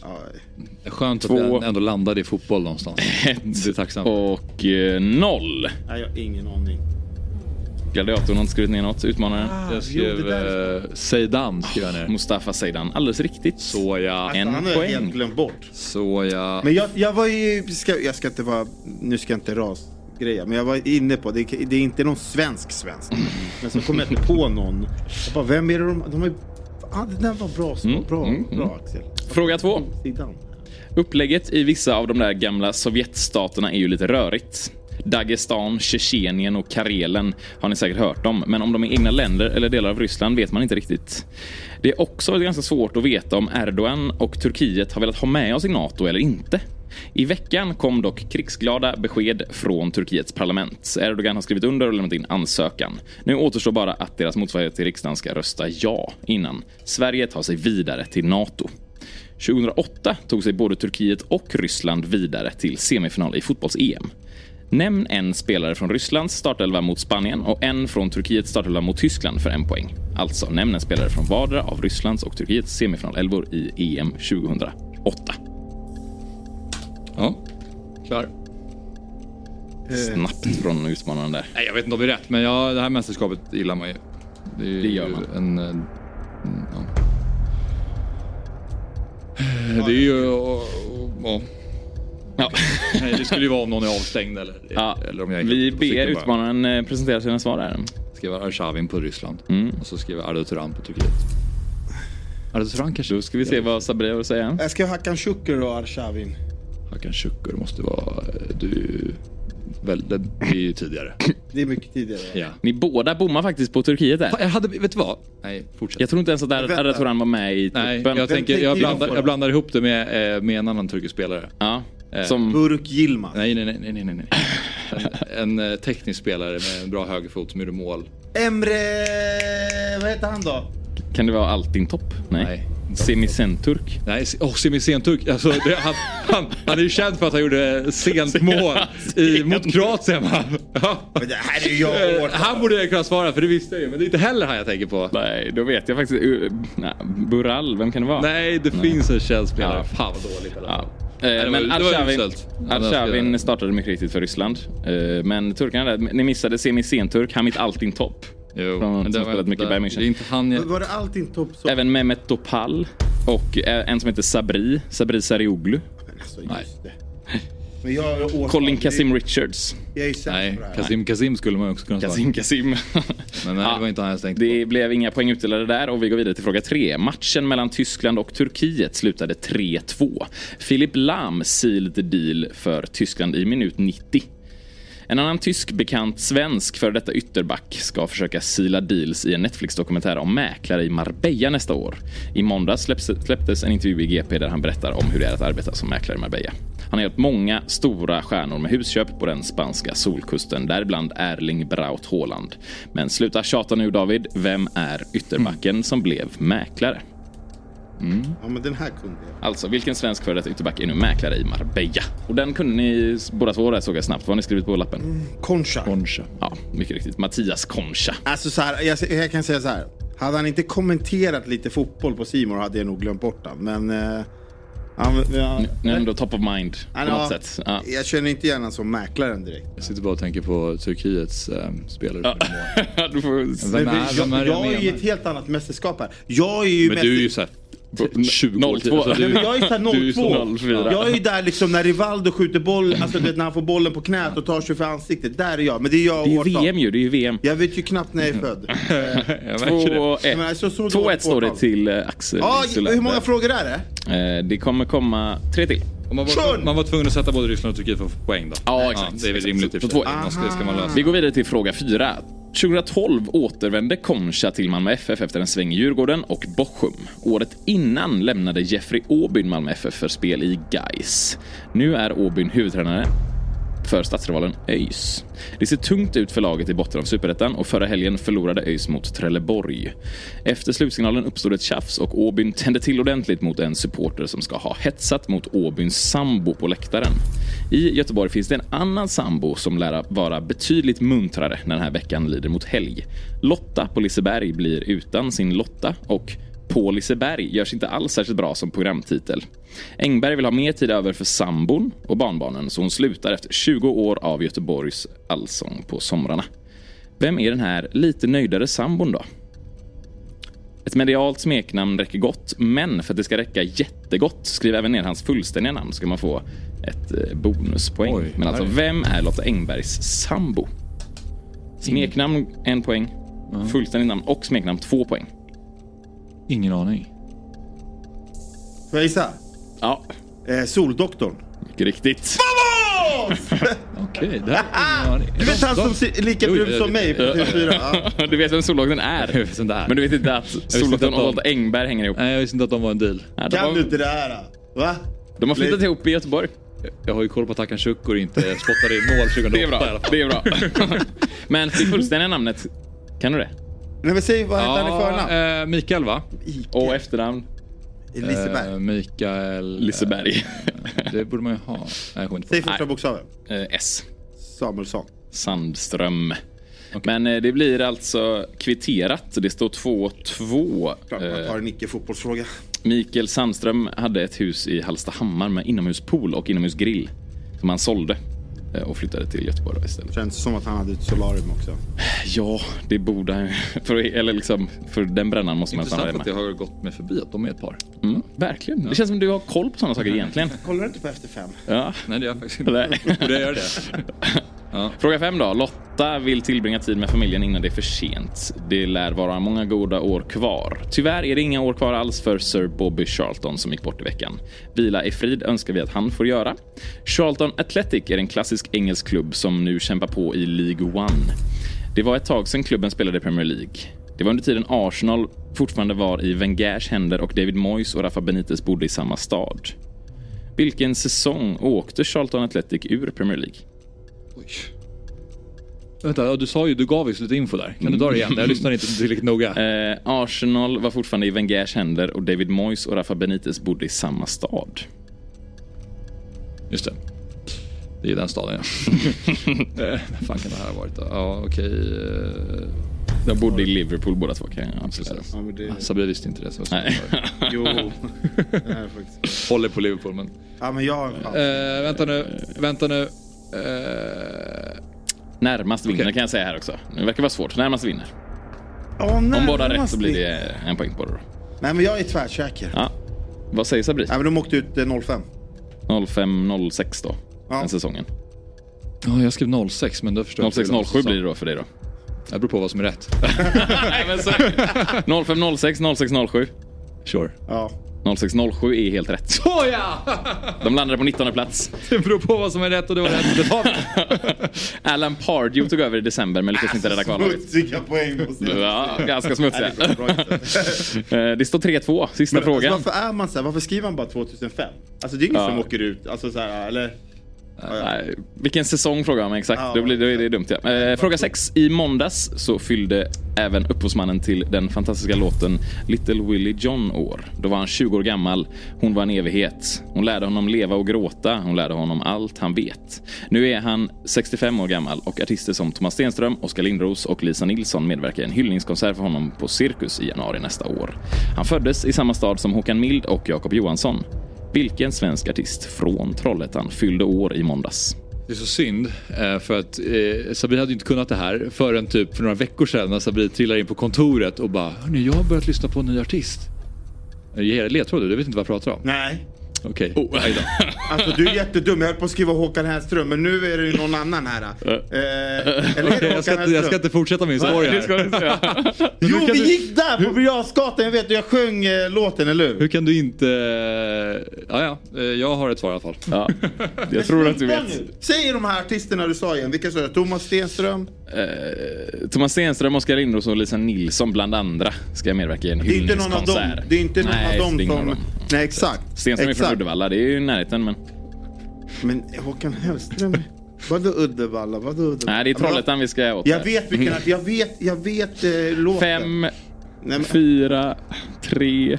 Aj. Skönt att den ändå landade i fotboll någonstans. Ett. Det är tacksamt. Och eh, noll. Nej, jag har ingen aning. Gladiatorn har inte skrivit ner något. Utmanaren. Ah, jag skrev eh, Seidan. Oh, Mustafa Seidan. Alldeles riktigt. Så jag. En alltså, poäng. Han glömt bort. Så jag. Men jag, jag var ju... Ska, jag ska inte vara... Nu ska jag inte ras... grejer, men jag var inne på det, det är inte någon svensk svensk. Men så kom jag inte på någon. Jag bara, vem är det de, de är, ah, det där var bra, så, mm, bra, mm, bra Axel. Fråga två. Sidan. Upplägget i vissa av de där gamla sovjetstaterna är ju lite rörigt. Dagestan, Tjetjenien och Karelen har ni säkert hört om, men om de är egna länder eller delar av Ryssland vet man inte riktigt. Det är också varit ganska svårt att veta om Erdogan och Turkiet har velat ha med oss i NATO eller inte. I veckan kom dock krigsglada besked från Turkiets parlament. Erdogan har skrivit under och lämnat in ansökan. Nu återstår bara att deras motsvarighet till riksdagen ska rösta ja innan Sverige tar sig vidare till NATO. tjugohundraåtta tog sig både Turkiet och Ryssland vidare till semifinal i fotbolls-E M. Nämn en spelare från Rysslands startelva mot Spanien och en från Turkiets startelva mot Tyskland för en poäng. Alltså nämn en spelare från vardera av Rysslands och Turkiets semifinalelvor i E M tjugohundraåtta. Ja, klar. Snabbt från utmanaren där. Nej, jag vet inte om det är rätt, men jag, det här mästerskapet gillar man ju. Det, är det gör man. En, en, ja. Det är ju... Och, och, och. Ja. Nej, det skulle ju vara om någon är avstängd eller, ja, eller om jag vi ber utmanaren bara presentera sina svar här. Skriva Arshavin på Ryssland mm. och så skriver Arduturan på Turkiet. Arduturan kanske. Då ska vi se vad Sabri vill säga. Jag ska hacka en Şükür och Arshavin. Hacka en Şükür måste vara... Du... Väl, det är ju tidigare. Det är mycket tidigare. Ja. Ni båda bommar faktiskt på Turkiet där. Jag hade, vet du vad? Nej, fortsätt. Jag tror inte ens att Erdogan var med i truppen. Nej, jag, tänker, jag, blandar, jag blandar ihop det med, med en annan turkisk spelare. Ja. Som... Buruk Yilmaz. Nej, nej, nej. nej, nej, nej. En, en teknisk spelare med en bra högerfot som gjorde mål. Emre... Vad heter han då? Kan det vara Altin Topp? Nej. nej. Semisenturk. Nej, åh oh, semisenturk. Alltså det, han, han, han är ju känd för att han gjorde sent mål i mot Kroatien. Men det här är ju jag åt. Han borde kunna svara för det visste jag ju, men det är inte heller han jag tänker på. Nej, då vet jag faktiskt uh, nej, Bural, vem kan det vara? Nej, det nej. finns en känd spelare. Ja. Fan vad dåligt eller. Ja. Eh, men Arshavin startade mycket riktigt för Ryssland. Eh, men turkarna där, ni missade semisenturk, han mitt allting topp. Jo, från, det, var, mycket där, det är inte han jag... Var det allting topp så? Även Mehmet Topal och en som heter Sabri Sabri Sarioglu. Men alltså, just nej. Det. Men jag, jag Colin Kasim det... Richards. Jag är nej, Kasim Kasim skulle man också kunna säga. Kasim Kasim. Men nej, det var inte han jag tänkte på. Det blev inga poäng utdelade där och vi går vidare till fråga tre. Matchen mellan Tyskland och Turkiet slutade tre två. Filip Lahm sealed the deal för Tyskland i minut nittio. En annan tysk bekant svensk för detta ytterback ska försöka sila deals i en Netflix-dokumentär om mäklare i Marbella nästa år. I måndag släpptes en intervju i G P där han berättar om hur det är att arbeta som mäklare i Marbella. Han har hjälpt många stora stjärnor med husköp på den spanska solkusten, däribland Erling Braut Haaland. Men sluta tjata nu David, vem är ytterbacken mm. som blev mäklare? Mm. Ja, men den här kunde jag. Alltså, vilken svensk för detta ytterback är nu mäklare i Marbella? Och den kunde ni båda två där, såg jag snabbt. Vad har ni skrivit på lappen? Mm, Concha. Concha. Ja, mycket riktigt. Mattias Concha. Alltså så här, jag, jag kan säga så här. Hade han inte kommenterat lite fotboll på C-more hade jag nog glömt bort den. Men eh, han, ja, nu är ändå top of mind på något ja, sätt ja. Jag känner inte gärna som mäklaren direkt. Jag sitter bara och tänker på Turkiets äh, spelare ja. du får... Men, men, jag, jag, jag är ju ett helt annat mästerskap här. Jag är ju Men mäster... du är ju så här tjugo noll två. Alltså, du, Nej, jag är ju noll två. Jag är ju där liksom när Rivaldo skjuter boll, alltså det, när han får bollen på knät och tar sig för ansiktet. Där är jag, men det är jag och årtal. Det är V M ju, det är ju V M. Jag vet ju knappt när jag är född. två ett står det till Axel Insulander. Ja, hur många frågor är det? Eh, det kommer komma tre till. Man var, man var tvungen att sätta både Ryssland och Turkiet för poäng då. Ja, exakt. Ja, det är väl rimligt typ. Ska man lösa. Vi går vidare till fråga fyra. tjugohundratolv återvände Concha till Malmö F F efter en sväng i Djurgården och Bochum. Året innan lämnade Jeffrey Åbyn Malmö F F för spel i Gais. Nu är Åbyn huvudtränare för stadsrivalen ÖIS. Det ser tungt ut för laget i botten av Superettan och förra helgen förlorade ÖIS mot Trelleborg. Efter slutsignalen uppstod ett tjafs och Åbyn tände till ordentligt mot en supporter som ska ha hetsat mot Åbyns sambo på läktaren. I Göteborg finns det en annan sambo som lär vara betydligt muntrare när den här veckan lider mot helg. Lotta på Liseberg blir utan sin Lotta och på Liseberg görs inte alls särskilt bra som programtitel. Engberg vill ha mer tid över för sambon och barnbarnen så hon slutar efter tjugo år av Göteborgs allsång på somrarna. Vem är den här lite nöjdare sambon då? Ett medialt smeknamn räcker gott, men för att det ska räcka jättegott skriv även ner hans fullständiga namn så ska man få ett bonuspoäng. Oj, men alltså, vem är Lotta Engbergs sambo? Smeknamn en poäng, mm. fullständigt namn och smeknamn två poäng. Ingen aning. Får jag gissa? Ja. eh, Soldoktorn. Riktigt. Okej, det här är... Du vet han som ser lika brun som mig på T V fyra. Du vet vem Soldoktorn är. Men du vet inte att Soldoktorn och Lotta Engberg hänger ihop. Nej, jag visste inte att de var en deal. Kan du inte det här? Va? De har flyttat ihop i Göteborg. Jag har ju koll på Takan Shuk och inte spottar i mål tjugohundraåtta. Det är bra, det är bra. Men till fullständiga namnet, kan du det? Nej men säg, vad heter ja, han i förnamn? Eh, Mikael va? Mikael. Och efternamn? Liseberg. Eh, Mikael... Liseberg. Eh, det borde man ju ha. Nej, säg första bokstaven. Eh, S. Samuelsson. Sandström. Okay. Men eh, det blir alltså kvitterat. Det står två två. Klart man tar en icke-fotbollsfråga. Mikael Sandström hade ett hus i Hallstahammar med inomhuspool och inomhusgrill som han sålde och flyttade till Göteborg istället. Känns som att han hade ett solarium också. Ja, det borde han. För, eller liksom, för den brännan måste man stanna med. Intressant att det har gått med förbi att de är ett par. Mm, verkligen. Ja. Det känns som att du har koll på sådana saker egentligen. Jag kollar inte på efter fem. Ja. Nej, det gör jag faktiskt inte. Och det gör det. Ja. Fråga fem då. Lotta vill tillbringa tid med familjen innan det är för sent. Det lär vara många goda år kvar. Tyvärr är det inga år kvar alls för Sir Bobby Charlton som gick bort i veckan. Vila i frid önskar vi att han får göra. Charlton Athletic är en klassisk engelsk klubb som nu kämpar på i League One. Det var ett tag sedan klubben spelade Premier League. Det var under tiden Arsenal fortfarande var i Wengers händer och David Moyes och Rafa Benitez bodde i samma stad. Vilken säsong åkte Charlton Athletic ur Premier League? Oj. Vänta, du sa ju, du gav ju lite info där. Kan du dra det igen? Jag lyssnar inte tillräckligt noga. eh, Arsenal var fortfarande i Wengers händer och David Moyes och Rafa Benitez bodde i samma stad. Just det. Det är den staden, ja. Vad fan kan det här ha varit då? Ja, okej. De bodde i Liverpool båda två, kan jag absolut. Ja, men det... ah, Sabri visste inte det. Så nej. Jo. Det här faktiskt. Håller på Liverpool, men... Ja, men jag... Eh, vänta nu, vänta nu. Eh... Närmast vinner, okay, kan jag säga här också. Det verkar vara svårt. Närmast vinner. Oh, närmast. Om båda rätt så blir det en poäng på det då. Nej, men jag är tvärsäker. Ja. Vad säger Sabri? Nej, men de åkte ut noll fem. noll fem noll sex då. Ja. Den säsongen. Ja, oh, jag skrev noll sex, men då förstår noll sex noll sju blir det då för dig då. Jag beror på vad som är rätt. Nej, men så noll fem noll sex noll sex noll sju. Sure. Ja. noll sex noll sju är helt rätt. Så ja. De landade på nittonde plats. Det beror på vad som är rätt och det var rätt. Alan Pardew tog över i december men lyckades inte rädda kvalet. Smutsiga poäng måste jag säga. Ja, ganska smutsiga. Det står tre två, sista men, frågan. Alltså, varför är man så här? Varför skriver man bara två tusen fem? Alltså det är ingen ja. som åker ut alltså så här, eller nej, nej. Vilken säsong frågar man exakt, ja, då, blir, då är det dumt ja. eh, Fråga sex, i måndags så fyllde även upphovsmannen till den fantastiska låten Little Willie John år. Då var han tjugo år gammal, hon var en evighet. Hon lärde honom leva och gråta, hon lärde honom allt han vet. Nu är han sextiofem år gammal och artister som Thomas Stenström, Oskar Lindros och Lisa Nilsson medverkar i en hyllningskonsert för honom på Cirkus i januari nästa år. Han föddes i samma stad som Håkan Mild och Jakob Johansson. Vilken svensk artist från Trollhättan fyllde år i måndags? Det är så synd, för att eh, Sabri hade ju inte kunnat det här förrän typ för några veckor sedan när Sabri trillade in på kontoret och bara, hörni, jag har börjat lyssna på en ny artist. Ge er ledtråd, du vet inte vad jag pratar om. Nej. Okej, okay. oh. Alltså du är jättedum, jag höll på att skriva Håkan Hellström, men nu är det ju någon annan här. eh, eller okay, jag, ska inte, jag ska inte fortsätta min story här. Jo, vi du... gick där på Briasgatan, jag vet, jag sjöng eh, låten, eller hur? Hur kan du inte... Ja, ja, jag har ett svar i alla fall. Ja. Jag tror att du vet. Säg de här artisterna du sa igen, vilka sa du? Thomas Stenström? Eh, Thomas Stenström, Oskar Lindros och Lisa Nilsson bland andra ska jag medverka i en hyllningskonsert. Det är inte någon av dem, nej, någon av dem som... Nej, exakt. Stenström är från Uddevalla, det är ju närheten, men... Men Håkan Hellström... Vadå Uddevalla, vadå Uddevalla? Nej, det är Trollhättan vi ska åt. Jag vet vilken... Jag vet, jag vet eh, låten. Fem, nej, men... fyra, tre,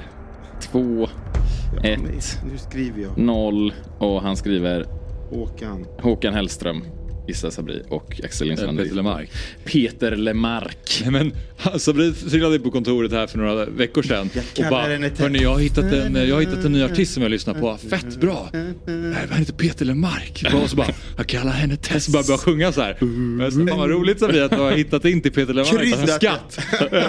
två, ja, ett... Men, nu skriver jag. Noll, och han skriver... Håkan. Håkan Hellström. Issa Sabri och Axel Insulander. Peter Lemark. Peter Lemark. Nej, men Sabri trillade in på kontoret här för några veckor sedan och bara, hörni, jag har hittat en jag har hittat en ny artist som jag lyssnar på. Fett bra. Vad heter Peter Lemark? Och så bara, jag kallar henne Tess. Så bara började sjunga så här. Men så, fan vad roligt Sabri att jag har hittat in till Peter Lemark. Skatt.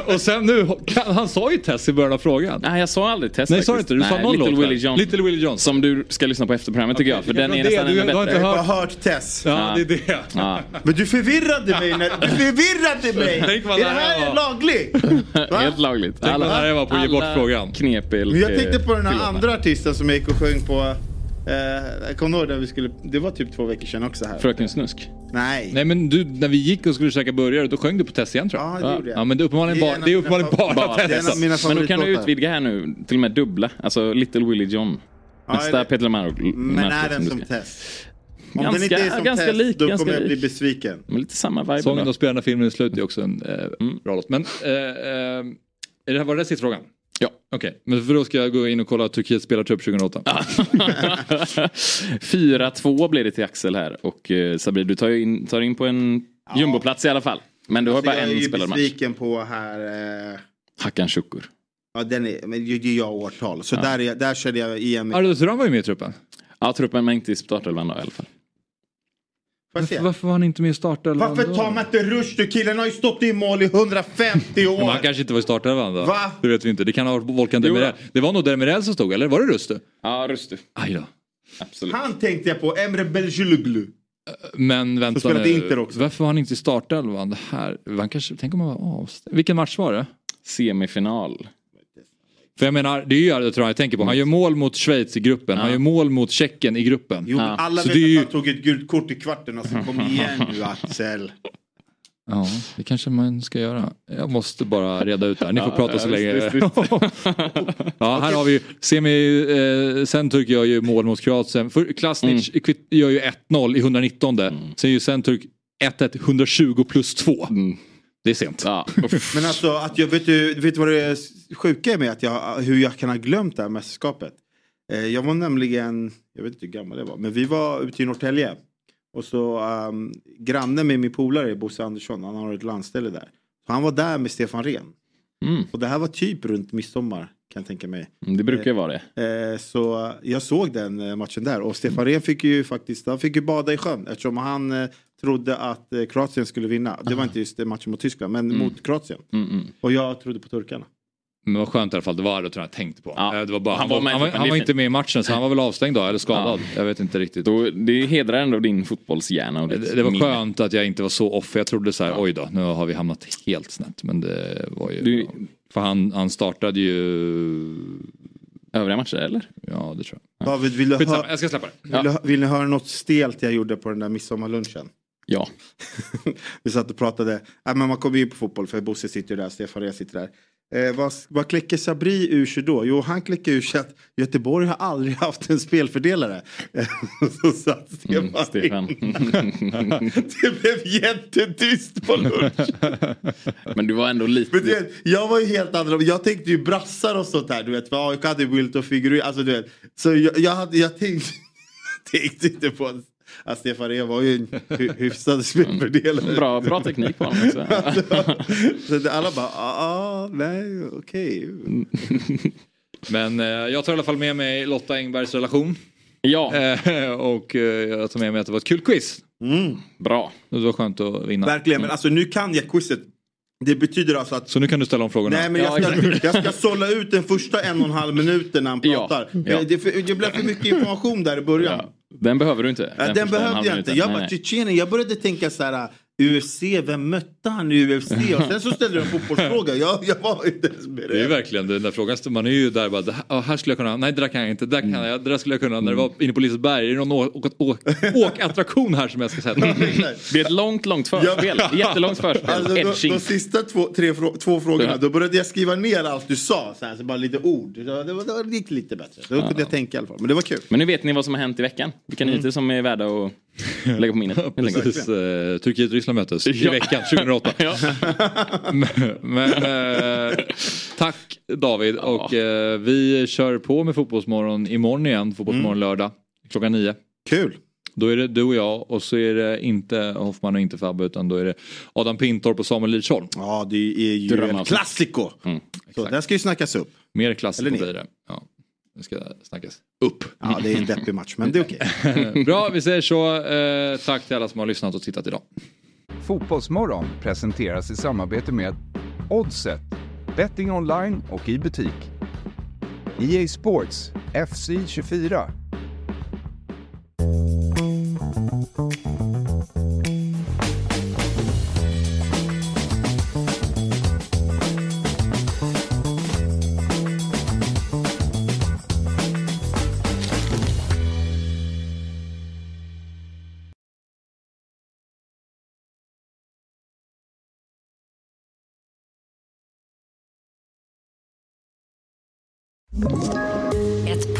Och sen nu, han sa ju Tess i början av frågan. Nej, jag sa aldrig Tess. Nej, sa inte. Du sa någon låt. Little Willie John. Little Willie John. Som du ska lyssna på efter programmet tycker jag. För den är nästan ännu bättre. Jag har inte hört Tess. Ja, det är det. Ja. Ah. Men du förvirrade mig när, du förvirrade mig. Är det här lagligt? Helt lagligt. Tänk alla, det här var på alla ge bort frågan. Knepel. Men jag tänkte på den här andra artisten som gick och sjöng på Jag kommer ihåg när vi skulle, det var typ två veckor sedan också här. Fröken Snusk. Nej. Nej, men du, när vi gick och skulle käka burgare, då sjöng du på Tess igen, tror jag. Ja, det gjorde jag. Ja, men det är uppenbarligen bara, det är uppenbarligen bara, bara Tess. Men då kan du utvidga här nu, till och med dubbla. Alltså Little Willie John. Ja, det... Lamar- men är den som Test? Om ganska, den inte är som ganska Test, lik, då ganska kommer jag lik. Bli besviken. Men lite samma vibe. Sången de spelarna filmen i slutet är också en eh, mm. bra låt. Men eh, eh, är det här var det sista frågan? Ja. Okej, okay. Men för då ska jag gå in och kolla Turkiet spelar trupp tjugohundraåtta. fyra två blir det till Axel här. Och eh, Sabri, du tar in, tar in på en ja. jumboplats i alla fall. Men du alltså, har bara en spelarmatch. Jag är ju besviken på här... Eh... Hakan Şükür. Ja, den är, men det är jag årtal. Så ja. där, där körde jag igen. Araujo var ju med i truppen. Ja, truppen men inte i startelvan då i alla fall. Varför, varför var han inte med i startelvan? Varför tar man inte rush? Du, killen har ju stått i mål i hundrafemtio år. Men han kanske inte var i startelvan då. Va? Det vet vi inte. Det kan ha varit Volkan Demirel. Det var nog Demirel som stod, eller? Var det Rustu? Ja, Rustu. Aj då. Absolut. Han tänkte jag på Emre Belözoğlu. Men vänta nu. Varför var han inte i startelvan? Det här, han kanske, tänk om han var avstängd. Vilken match var det? Semifinal. För jag menar, det är ju det tror jag, jag tänker på. Han gör mål mot Schweiz i gruppen. Ja. Han gör mål mot Tjeckien i gruppen. Jo, ja. Alla så vet att ju... han tog ett gult kort i kvarten. Alltså, kom igen nu, Axel. Ja, det kanske man ska göra. Jag måste bara reda ut det här. Ni får ja, prata så ja, länge. Visst, visst. Ja, här har vi ju semi, eh, sen Turk gör ju mål mot Kroatien. För Klasnic mm. gör ju ett noll i hundranittonde. Mm. Sen ju sen Turk ett ett etthundratjugo plus två. Mm. Det är sent. Ja. Men alltså, att jag, vet, du, vet du vad det sjuka är med? Att jag, hur jag kan ha glömt det här mästerskapet. Eh, jag var nämligen, jag vet inte hur gammal det var. Men vi var ute i Norrtälje. Och så um, grannen med min polare, Bosse Andersson. Han har ett landställe där. Så han var där med Stefan Rehn. Mm. Och det här var typ runt midsommar, kan jag tänka mig. Mm, det brukar ju vara det. Eh, så jag såg den matchen där. Och Stefan Rehn fick ju faktiskt, han fick ju bada i sjön. Eftersom han... Eh, trodde att Kroatien skulle vinna. Det var inte just matchen mot Tyskland, men mm. mot Kroatien. Mm, mm. Och jag trodde på turkarna. Men vad skönt i alla fall, det var det jag tänkte på. Ja. Det var bara, han var, han var, han var, han var inte med i matchen, så han var väl avstängd då, eller skadad. Ja. Jag vet inte riktigt. Då, det hedrar ändå din fotbollshjärna. Och det, det, det var skönt att jag inte var så off. Jag trodde så här, ja. oj då, nu har vi hamnat helt snett. Men det var ju... Du... För han, han startade ju... Övriga matcher, eller? Ja, det tror jag. Ja. David, vill, du hör... jag ska släppa det. Ja. Vill, du, vill ni höra något stelt jag gjorde på den där midsommarlunchen? Ja. Vi satt och pratade. Nej, men man kommer ju in på fotboll för Bosse sitter ju där, Stefan Rehn sitter där. Eh, vad, vad klickar Sabri ur sig då? Jo, han klickar ur sig att Göteborg har aldrig haft en spelfördelare. Så satt Stefan, mm, Stefan. Det blev jättetyst på lunch. Men du var ändå lite... Men du vet, jag var ju helt annorlunda. Jag tänkte ju brassar och sånt här. Du vet, för A I K hade Wilt och Figueroa. Alltså du vet. Så jag, jag, hade, jag tänkte, tänkte inte på... Ja, Stefan Rehn var ju en hyfsad spelfördelare. Bra, bra teknik på honom också. Så alla bara, ah, nej, okej. Okay. Men eh, jag tar i alla fall med mig Lotta Engbergs relation. Ja. Eh, och eh, jag tar med mig att det var ett kul quiz. Mm. Bra. Det var skönt att vinna. Verkligen, men alltså nu kan jag quizet. Det betyder alltså att... Så nu kan du ställa om frågorna. Nej, men jag ska, jag ska sålla ut den första en och en halv minuten när han pratar. Ja, ja. Det, för, det blev för mycket information där i början. Ja. Den behöver du inte. Den, den behövde jag inte. Jag bara, Tjetjenien, jag började tänka så här... U F C, vem mötte han i U F C? Och sen så ställde du en fotbollsfråga. Jag, jag var inte ens med det. Det är verkligen den där frågan. Man är ju där bara, det här, oh, här skulle jag kunna. Nej, det där kan jag inte. Det där kan jag. Det där skulle jag kunna. När det var inne på Liseberg. Är det någon å- å- å- åkattraktion här som jag ska säga? Det är ett långt, långt förspel. Jättelångt förspel. Alltså, de, de sista två, tre, två frågorna, då började jag skriva ner allt du sa. Så här, så bara lite ord. Det, var, det, var, det gick lite bättre. Då kunde jag tänka i alla fall. Men det var kul. Men nu vet ni vad som har hänt i veckan. Vilka nyheter mm. som är värda att... lägga på minnet. Precis, eh, Turkiet och Ryssland mötes i ja. veckan tjugohundraåtta. Ja. men men eh, tack David ja. och eh, vi kör på med fotbollsmorgon imorgon igen, fotbollsmorgon mm. lördag klockan nio. Kul. Då är det du och jag och så är det inte Hoffman och inte Fabbe utan då är det Adam Pintorp och Samuel Lidsholm. Ja, det är ju El Clásico. Mm, så där ska ju snackas upp. Mer Clásico blir det. Ja. Det ska snackas upp. Ja, det är en deppig match, men det är okej. Okay. Bra, vi säger så. Eh, tack till alla som har lyssnat och tittat idag. Fotbollsmorgon presenteras i samarbete med Oddset, betting online och i butik. E A Sports F C tjugofyra. Ett